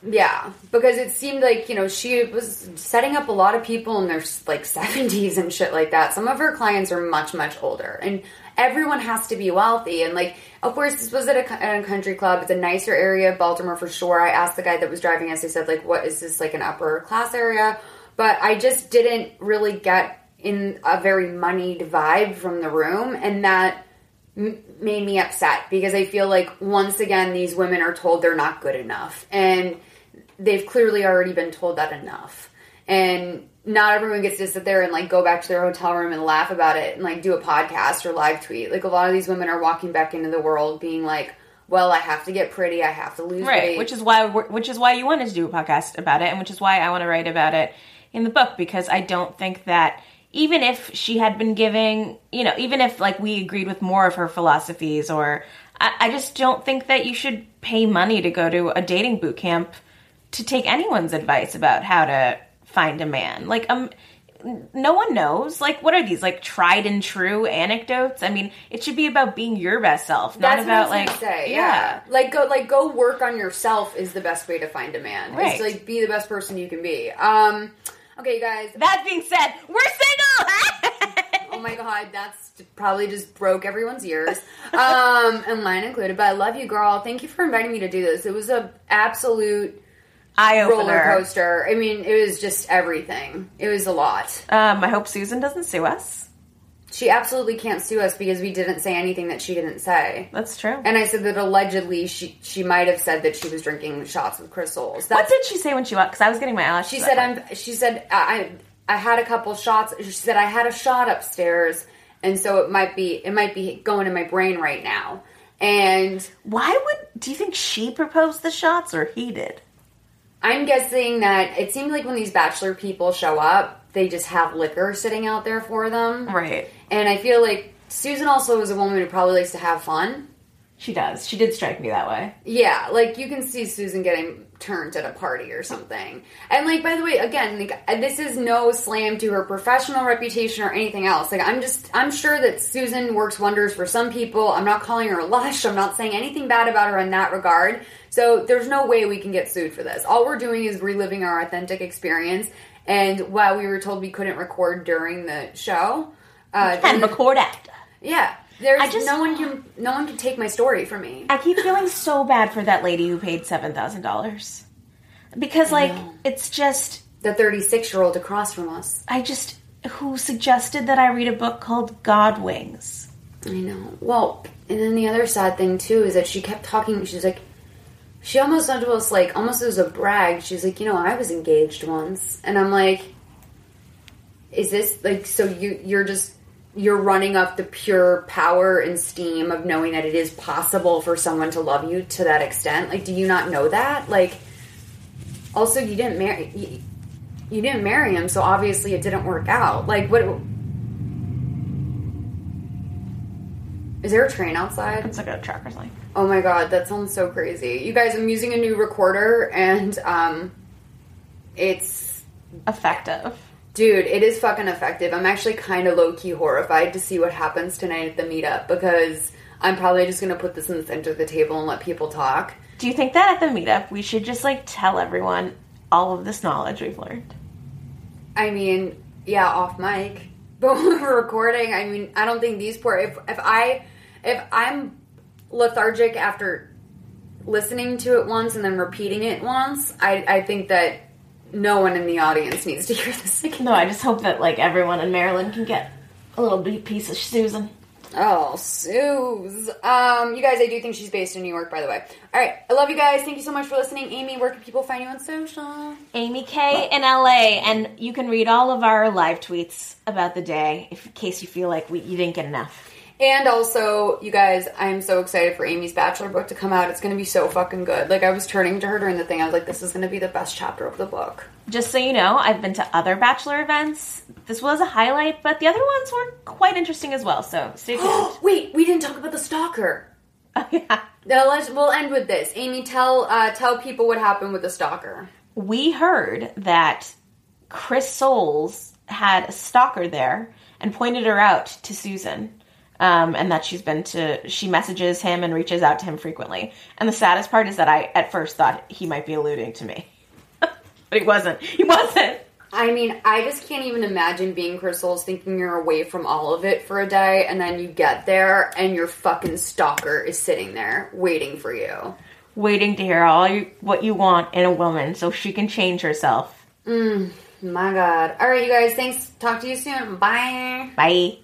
Yeah, because it seemed like, you know, she was setting up a lot of people in their, like, seventies and shit like that. Some of her clients are much, much older. And everyone has to be wealthy. And, like, of course, this was at a, at a country club. It's a nicer area of Baltimore for sure. I asked the guy that was driving us. He said, like, what is this, like, an upper class area? But I just didn't really get in a very moneyed vibe from the room. And that made me upset because I feel like, once again, these women are told they're not good enough, and they've clearly already been told that enough, and not everyone gets to sit there and, like, go back to their hotel room and laugh about it and, like, do a podcast or live tweet. Like, a lot of these women are walking back into the world being like, well, I have to get pretty, I have to lose right. weight. Which is why we're, which is why you wanted to do a podcast about it, and which is why I want to write about it in the book, because I don't think that even if she had been giving, you know, even if, like, we agreed with more of her philosophies, or I, I just don't think that you should pay money to go to a dating boot camp to take anyone's advice about how to find a man. Like, um, no one knows. Like, what are these, like, tried and true anecdotes? I mean, it should be about being your best self, not That's about, what I was like, gonna say. Yeah. yeah, like go, like go work on yourself is the best way to find a man. Right. It's like, be the best person you can be. Um. Okay, you guys. That being said, we're single! Oh my god, that's probably just broke everyone's ears. Um, and mine included. But I love you, girl. Thank you for inviting me to do this. It was an absolute eye-opener. Roller coaster. I mean, it was just everything. It was a lot. Um, I hope Susan doesn't sue us. She absolutely can't sue us because we didn't say anything that she didn't say. That's true. And I said that allegedly she she might have said that she was drinking shots with Chris Soules. That's, what did she say when she walked? Because I was getting my eyelashes. She said, I'm, she said I I had a couple shots. She said I had a shot upstairs, and so it might be it might be going in my brain right now. And why would do you think she proposed the shots or he did? I'm guessing that it seemed like when these bachelor people show up, they just have liquor sitting out there for them. Right. And I feel like Susan also is a woman who probably likes to have fun. She does. She did strike me that way. Yeah. Like, you can see Susan getting turned at a party or something. And, like, by the way, again, like, this is no slam to her professional reputation or anything else. Like, I'm just, I'm sure that Susan works wonders for some people. I'm not calling her lush. I'm not saying anything bad about her in that regard. So there's no way we can get sued for this. All we're doing is reliving our authentic experience. And while we were told we couldn't record during the show, uh, we can record after. Yeah, there's just, no one can no one can take my story from me. I keep feeling so bad for that lady who paid seven thousand dollars because, like, it's just the thirty-six-year-old across from us. I just who suggested that I read a book called God Wings. I know. Well, and then the other sad thing too is that she kept talking. She's like. She almost, almost, like, almost as a brag, she's like, you know, I was engaged once. And I'm like, is this, like, so you, you're just, you're running up the pure power and steam of knowing that it is possible for someone to love you to that extent? Like, do you not know that? Like, also you didn't marry you, you didn't marry him, so obviously it didn't work out. Like, what? Is there a train outside? It's like a truck or something. Oh my god, that sounds so crazy. You guys, I'm using a new recorder, and um, it's effective. Dude, it is fucking effective. I'm actually kind of low-key horrified to see what happens tonight at the meetup, because I'm probably just going to put this in the center of the table and let people talk. Do you think that at the meetup we should just, like, tell everyone all of this knowledge we've learned? I mean, yeah, off mic. But when we're recording, I mean, I don't think these poor... If, if, I, if I'm lethargic after listening to it once and then repeating it once, I, I think that no one in the audience needs to hear this again. No, I just hope that, like, everyone in Maryland can get a little piece of Susan. Oh, Suze. Um, you guys, I do think she's based in New York, by the way. All right. I love you guys. Thank you so much for listening. Amy, where can people find you on social? Amy K in L A. And you can read all of our live tweets about the day if, in case you feel like we, you didn't get enough. And also, you guys, I'm so excited for Amy's Bachelor book to come out. It's going to be so fucking good. Like, I was turning to her during the thing. I was like, this is going to be the best chapter of the book. Just so you know, I've been to other Bachelor events. This was a highlight, but the other ones were quite interesting as well, so stay tuned. Wait, we didn't talk about the stalker. Oh, yeah. Now, let's, we'll end with this. Amy, tell uh, tell people what happened with the stalker. We heard that Chris Soules had a stalker there and pointed her out to Susan. Um, and that she's been to, she messages him and reaches out to him frequently. And the saddest part is that I, at first, thought he might be alluding to me. But he wasn't. He wasn't. I mean, I just can't even imagine being Chris Soules, thinking you're away from all of it for a day, and then you get there, and your fucking stalker is sitting there, waiting for you. Waiting to hear all you, what you want in a woman, so she can change herself. Mm, my God. All right, you guys, thanks. Talk to you soon. Bye. Bye.